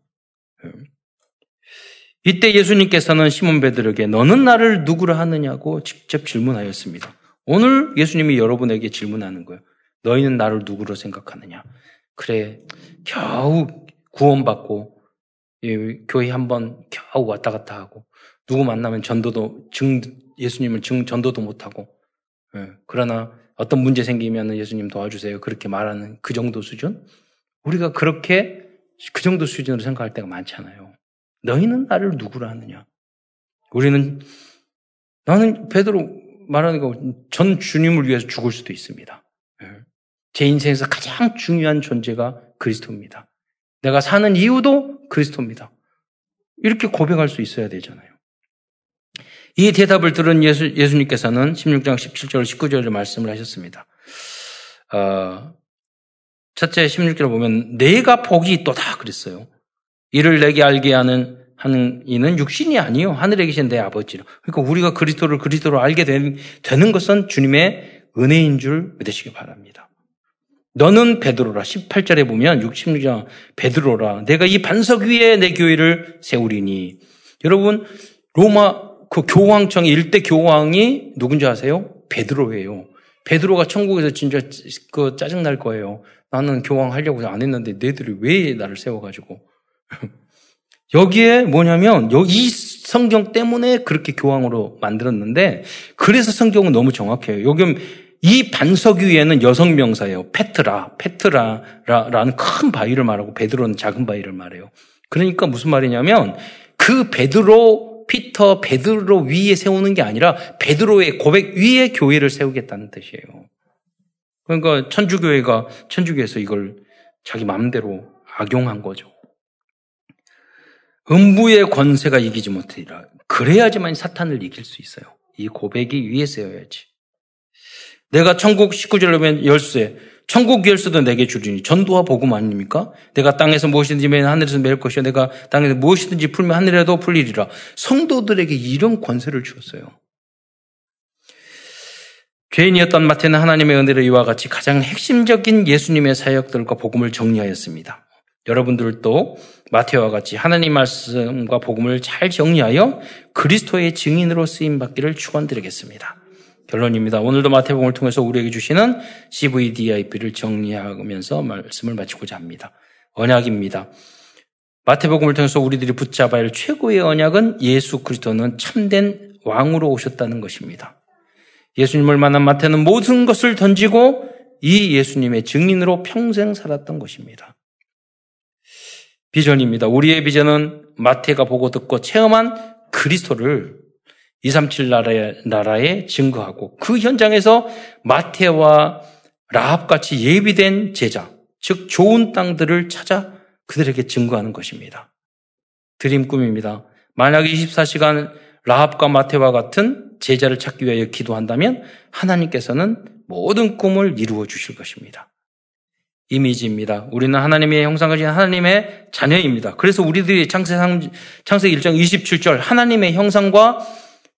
이때 예수님께서는 시몬 베드로에게 너는 나를 누구라 하느냐고 직접 질문하였습니다. 오늘 예수님이 여러분에게 질문하는 거예요. 너희는 나를 누구로 생각하느냐? 그래, 겨우 구원받고 예, 교회 한번 겨우 왔다 갔다 하고 누구 만나면 전도도 증 예수님을 증 전도도 못하고 예, 그러나 어떤 문제 생기면 예수님 도와주세요 그렇게 말하는 그 정도 수준? 우리가 그렇게 그 정도 수준으로 생각할 때가 많잖아요. 너희는 나를 누구라 하느냐? 우리는 나는 베드로 말하는 거 전 주님을 위해서 죽을 수도 있습니다. 예. 제 인생에서 가장 중요한 존재가 그리스도입니다. 내가 사는 이유도 그리스도입니다. 이렇게 고백할 수 있어야 되잖아요. 이 대답을 들은 예수, 예수님께서는 십육 장 십칠 절 십구 절에 말씀을 하셨습니다. 어, 첫째 십육 절을 보면 내가 복이 있도다 그랬어요. 이를 내게 알게 하는 하는 이는 육신이 아니요 하늘에 계신 내 아버지라. 그러니까 우리가 그리스도를 그리스도로 알게 된, 되는 것은 주님의 은혜인 줄 믿으시기 바랍니다. 너는 베드로라. 십팔 절에 보면 육십육 장 베드로라. 내가 이 반석 위에 내 교회를 세우리니. 여러분 로마 그 교황청 일대 교황이 누군지 아세요? 베드로예요. 베드로가 천국에서 진짜 그 짜증 날 거예요. 나는 교황 하려고 안 했는데 너희들이 왜 나를 세워가지고. 여기에 뭐냐면 여기 성경 때문에 그렇게 교황으로 만들었는데 그래서 성경은 너무 정확해요. 여기 이 반석 위에는 여성 명사예요. 페트라, 페트라라는 큰 바위를 말하고 베드로는 작은 바위를 말해요. 그러니까 무슨 말이냐면 그 베드로, 피터, 베드로 위에 세우는 게 아니라 베드로의 고백 위에 교회를 세우겠다는 뜻이에요. 그러니까 천주교회가 천주교에서 이걸 자기 마음대로 악용한 거죠. 음부의 권세가 이기지 못하리라. 그래야지만 사탄을 이길 수 있어요. 이 고백이 위에 세워야지. 내가 천국 십구 절로 보면 열쇠, 천국 열쇠도 내게 주리니 전도와 복음 아닙니까? 내가 땅에서 무엇이든지 매면 하늘에서 매일 것이요 내가 땅에서 무엇이든지 풀면 하늘에도 풀리리라. 성도들에게 이런 권세를 주었어요. 죄인이었던 마태는 하나님의 은혜로 이와 같이 가장 핵심적인 예수님의 사역들과 복음을 정리하였습니다. 여러분들도 마태와 같이 하나님 말씀과 복음을 잘 정리하여 그리스도의 증인으로 쓰임받기를 축원드리겠습니다. 결론입니다. 오늘도 마태복음을 통해서 우리에게 주시는 씨브이디아이피를 정리하면서 말씀을 마치고자 합니다. 언약입니다. 마태복음을 통해서 우리들이 붙잡아야 할 최고의 언약은 예수 그리스도는 참된 왕으로 오셨다는 것입니다. 예수님을 만난 마태는 모든 것을 던지고 이 예수님의 증인으로 평생 살았던 것입니다. 비전입니다. 우리의 비전은 마태가 보고 듣고 체험한 그리스도를 이백삼십칠 나라에, 나라에 증거하고 그 현장에서 마태와 라합같이 예비된 제자, 즉 좋은 땅들을 찾아 그들에게 증거하는 것입니다. 드림 꿈입니다. 만약 이십사 시간 라합과 마태와 같은 제자를 찾기 위하여 기도한다면 하나님께서는 모든 꿈을 이루어 주실 것입니다. 이미지입니다. 우리는 하나님의 형상을 가진 하나님의 자녀입니다. 그래서 우리들이 창세기 일 장 이십칠 절 하나님의 형상과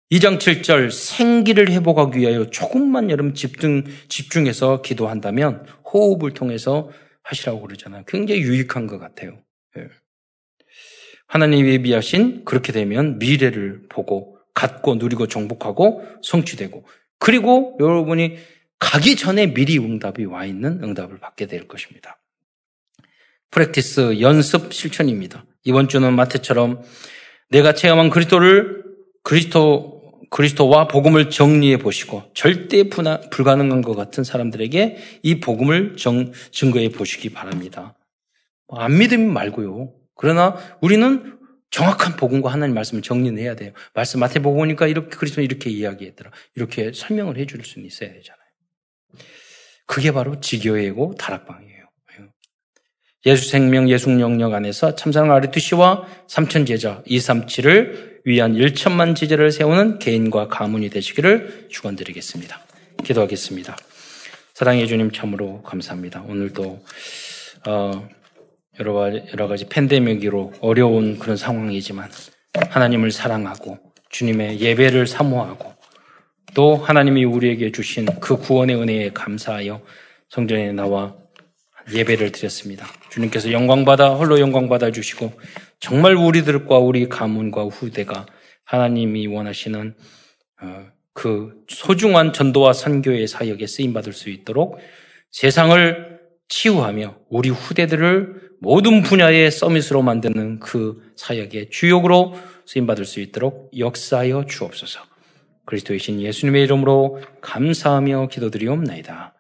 이 장 칠 절 생기를 회복하기 위하여 조금만 여러분 집중, 집중해서 기도한다면 호흡을 통해서 하시라고 그러잖아요. 굉장히 유익한 것 같아요. 예. 하나님 예비하신 그렇게 되면 미래를 보고 갖고 누리고 정복하고 성취되고 그리고 여러분이 가기 전에 미리 응답이 와 있는 응답을 받게 될 것입니다. 프랙티스 연습 실천입니다. 이번 주는 마태처럼 내가 체험한 그리스도를 그리스도 그리스도와 복음을 정리해 보시고 절대 분하, 불가능한 것 같은 사람들에게 이 복음을 정, 증거해 보시기 바랍니다. 안 믿음 말고요. 그러나 우리는 정확한 복음과 하나님 말씀을 정리는 해야 돼요. 말씀 마태복음 보니까 이렇게 그리스도는 이렇게 이야기했더라. 이렇게 설명을 해 줄 수는 있어야 되잖아요. 그게 바로 지교회고 다락방이에요. 예수 생명 예수 영역 안에서 참사랑 아레투시와 삼천 제자 이백삼십칠을 위한 천만 제자를 세우는 개인과 가문이 되시기를 축원드리겠습니다. 기도하겠습니다. 사랑해 주님 참으로 감사합니다. 오늘도 어, 여러 가지 팬데믹으로 어려운 그런 상황이지만 하나님을 사랑하고 주님의 예배를 사모하고 또 하나님이 우리에게 주신 그 구원의 은혜에 감사하여 성전에 나와 예배를 드렸습니다. 주님께서 영광받아 홀로 영광받아 주시고 정말 우리들과 우리 가문과 후대가 하나님이 원하시는 그 소중한 전도와 선교의 사역에 쓰임받을 수 있도록 세상을 치유하며 우리 후대들을 모든 분야의 서밋으로 만드는 그 사역의 주역으로 쓰임받을 수 있도록 역사하여 주옵소서. 그리스도이신 예수님의 이름으로 감사하며 기도드리옵나이다.